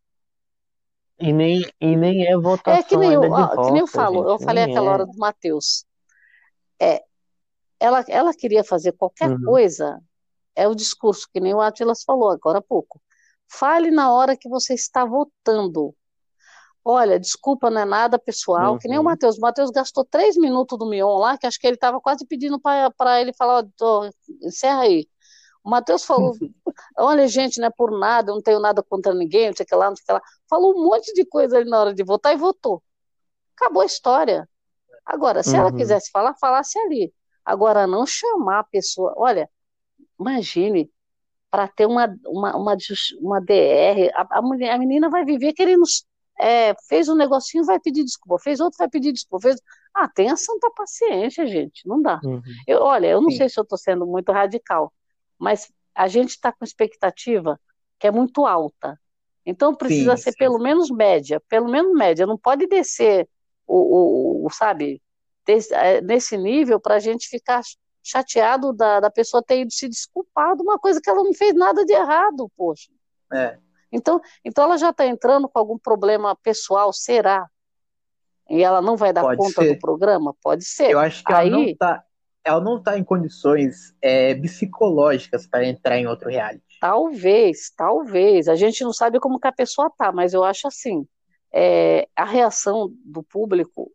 E nem é votação. É que nem eu falo, gente, eu falei aquela hora do Matheus. Ela queria fazer qualquer coisa, é o discurso, que nem o Atlas falou agora há pouco. Fale na hora que você está votando. Olha, desculpa, não é nada pessoal, que nem o Matheus. O Matheus gastou 3 minutos do Mion lá, que acho que ele estava quase pedindo para ele falar, encerra aí. O Matheus falou, olha, gente, não é por nada, eu não tenho nada contra ninguém, não sei o que lá, não sei o que lá. Falou um monte de coisa ali na hora de votar e votou. Acabou a história. Agora, se ela quisesse falar, falasse ali. Agora, não chamar a pessoa. Olha, imagine, para ter uma DR, a menina vai viver querendo, fez um negocinho, vai pedir desculpa, fez outro, vai pedir desculpa, fez... Ah, tenha santa paciência, gente, não dá. Eu não sei se eu estou sendo muito radical, mas a gente está com expectativa que é muito alta. Então precisa ser pelo menos média. Não pode descer, sabe, nesse nível para a gente ficar chateado da pessoa ter ido se desculpar de uma coisa que ela não fez nada de errado, poxa. É. Então ela já está entrando com algum problema pessoal, será? E ela não vai dar conta do programa? Pode ser. Eu acho que ela não está em condições psicológicas para entrar em outro reality. Talvez. A gente não sabe como que a pessoa está, mas eu acho assim, a reação do público,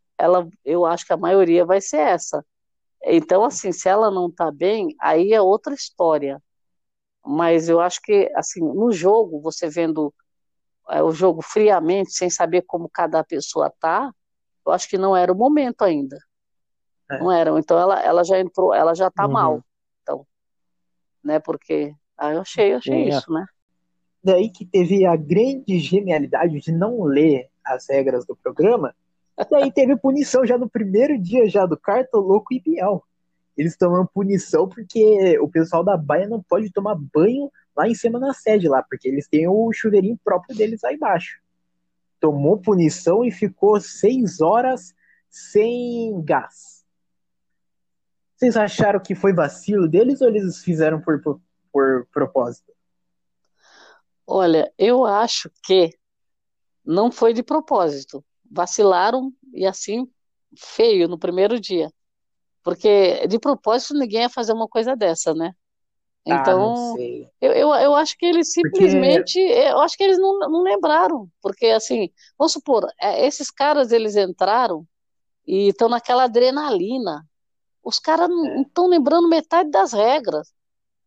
eu acho que a maioria vai ser essa. Então, assim, se ela não está bem, aí é outra história. Mas eu acho que, assim, no jogo, você vendo o jogo friamente, sem saber como cada pessoa está, eu acho que não era o momento ainda. Não eram, então ela já entrou, ela já tá mal, então, né, porque, eu achei isso, né. Daí que teve a grande genialidade de não ler as regras do programa, daí teve punição já no primeiro dia já do Cartolouco e Biel, eles tomaram punição porque o pessoal da Baia não pode tomar banho lá em cima na sede lá, porque eles têm o chuveirinho próprio deles lá embaixo, tomou punição e ficou 6 horas sem gás. Vocês acharam que foi vacilo deles ou eles fizeram por propósito? Olha, eu acho que não foi de propósito. Vacilaram e assim, feio, no primeiro dia. Porque de propósito ninguém ia fazer uma coisa dessa, né? Então, não sei. Eu acho que eles simplesmente... Eu acho que eles não lembraram. Porque assim, vamos supor, esses caras eles entraram e estão naquela adrenalina. Os caras não estão lembrando metade das regras.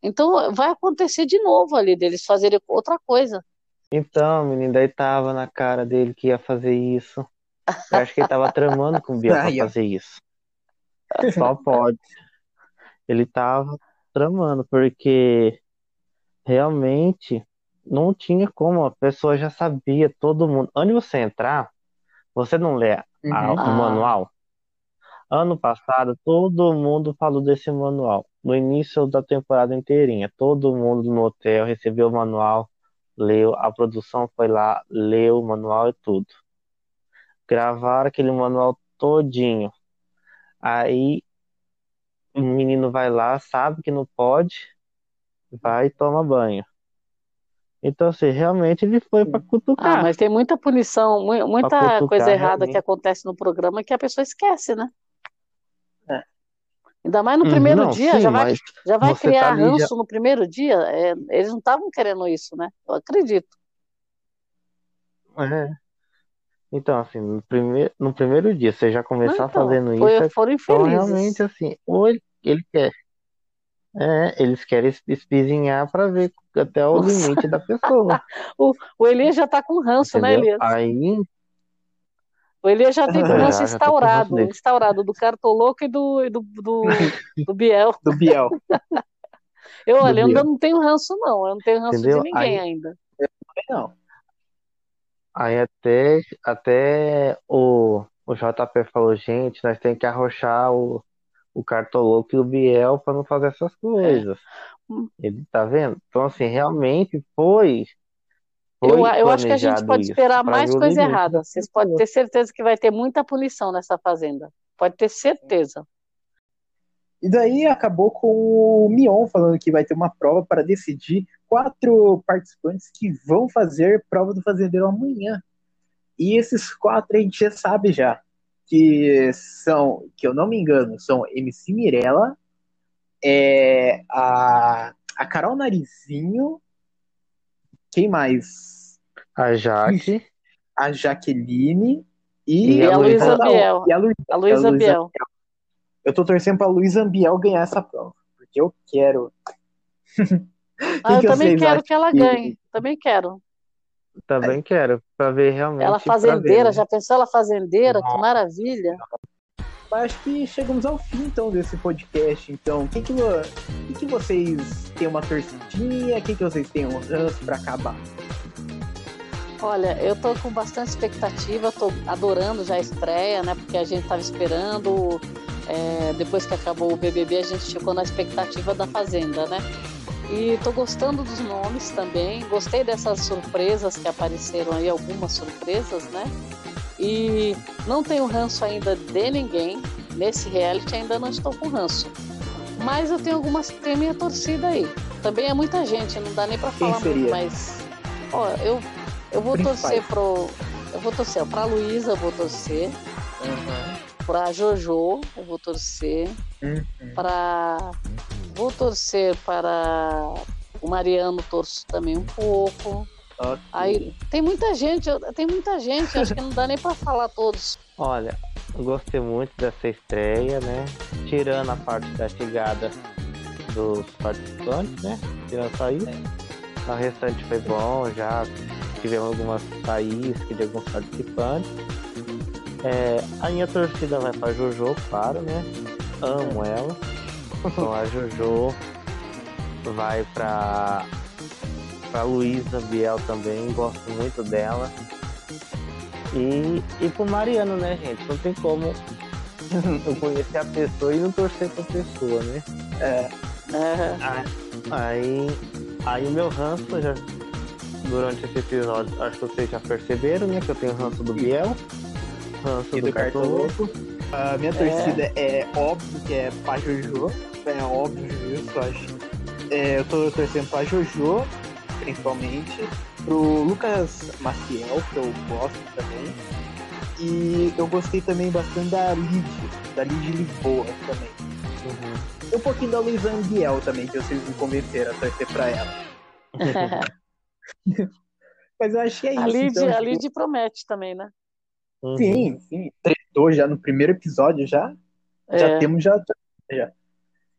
Então, vai acontecer de novo ali, deles fazerem outra coisa. Então, menino, daí tava na cara dele que ia fazer isso. Eu acho que ele tava tramando com o Biel pra fazer isso. Só pode. Ele tava tramando, porque realmente não tinha como. A pessoa já sabia, todo mundo. Antes de você entrar, você não lê o manual. Ano passado, todo mundo falou desse manual. No início da temporada inteirinha, todo mundo no hotel recebeu o manual, leu, a produção foi lá, leu o manual e tudo. Gravaram aquele manual todinho. Aí, o menino vai lá, sabe que não pode, vai e toma banho. Então, assim, realmente ele foi para cutucar. Ah, mas tem muita punição, muita coisa errada realmente que acontece no programa que a pessoa esquece, né? Ainda mais no primeiro dia, sim, já vai criar ranço no primeiro dia. Eles não estavam querendo isso, né? Eu acredito. Então, assim, no primeiro dia, você já começar fazendo isso... Foram infelizes. Então, realmente, assim, ou ele quer... eles querem espizinhar para ver até o limite da pessoa. O Elias já tá com ranço, entendeu? Né, Elias? Aí... O Elias já tem um ranço instaurado do Cartolouco e do Biel. Eu, olha, eu ainda não tenho ranço, não. Eu não tenho ranço, entendeu? De ninguém aí, ainda. Eu não. Aí até o JP falou, gente, nós temos que arrochar o Cartolouco e o Biel para não fazer essas coisas. Ele tá vendo? Então, assim, realmente foi eu acho que a gente pode esperar mais coisa errada. Vocês podem ter certeza que vai ter muita punição nessa Fazenda. Pode ter certeza. E daí acabou com o Mion falando que vai ter uma prova para decidir 4 participantes que vão fazer prova do fazendeiro amanhã. E esses 4 a gente já sabe já. Que são, que eu não me engano, são MC Mirella, a Carol Narizinho, quem mais? A Jaque. A Jaqueline e a Luiza Ambiel. A Luiza Ambiel. Eu tô torcendo pra Luiza Ambiel ganhar essa prova, porque eu quero. Eu também quero que ela ganhe. Também quero. Também quero, pra ver realmente. Ela fazendeira, ver, né? Já pensou ela fazendeira? Nossa. Que maravilha! Acho que chegamos ao fim, então, desse podcast. Então, o que vocês têm uma torcidinha? O que vocês têm um ranço pra acabar? Olha, eu tô com bastante expectativa, tô adorando já a estreia, né? Porque a gente tava esperando, depois que acabou o BBB, a gente ficou na expectativa da Fazenda, né? E tô gostando dos nomes também, gostei dessas surpresas que apareceram aí, algumas surpresas, né? E não tenho ranço ainda de ninguém, nesse reality ainda não estou com ranço. Mas eu tenho algumas, tem minha torcida aí. Também é muita gente, não dá nem pra falar muito, mas... Ó, eu vou torcer pro... Eu vou torcer pra Luísa, eu vou torcer. Uhum. Pra Jojo, eu vou torcer. Uhum. Vou torcer para o Mariano, torço também um pouco. Okay. Aí tem muita gente, acho que não dá nem para falar todos. Olha, gostei muito dessa estreia, né? Tirando a parte da chegada dos participantes, né? Tirando só isso. O restante foi bom, já tivemos algumas saídas de alguns participantes. A minha torcida vai para Jojo, claro, né? Amo ela. Então a Jojo vai pra Luiza Biel também, gosto muito dela. E pro Mariano, né, gente? Não tem como eu conhecer a pessoa e não torcer pra pessoa, né? Aí o meu ranço, já, durante esse episódio, acho que vocês já perceberam, né? Que eu tenho ranço do Biel, ranço do Cartolouco. A minha torcida é óbvio que é pra Jojo. É óbvio isso, acho. Eu tô torcendo pra Jojo, principalmente. Pro Lucas Maciel, que eu gosto também. E eu gostei também bastante da Lidi Lisboa também. Uhum. Um pouquinho da Luiza Ambiel também, que vocês me convenceram a torcer pra ela. Mas eu acho que é isso. A Lidi promete também, né? Uhum. Sim. Tretou já no primeiro episódio, já. Já temos já.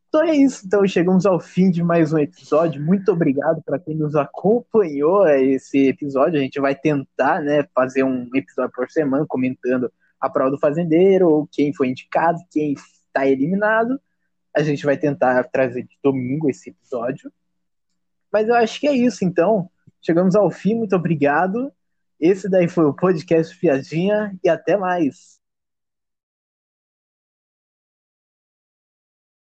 Então é isso, então chegamos ao fim de mais um episódio. Muito obrigado para quem nos acompanhou esse episódio. A gente vai tentar, né, fazer um episódio por semana comentando a prova do fazendeiro, quem foi indicado, quem está eliminado. A gente vai tentar trazer de domingo esse episódio. Mas eu acho que é isso, então. Chegamos ao fim, muito obrigado. Esse daí foi o podcast Piadinha e até mais.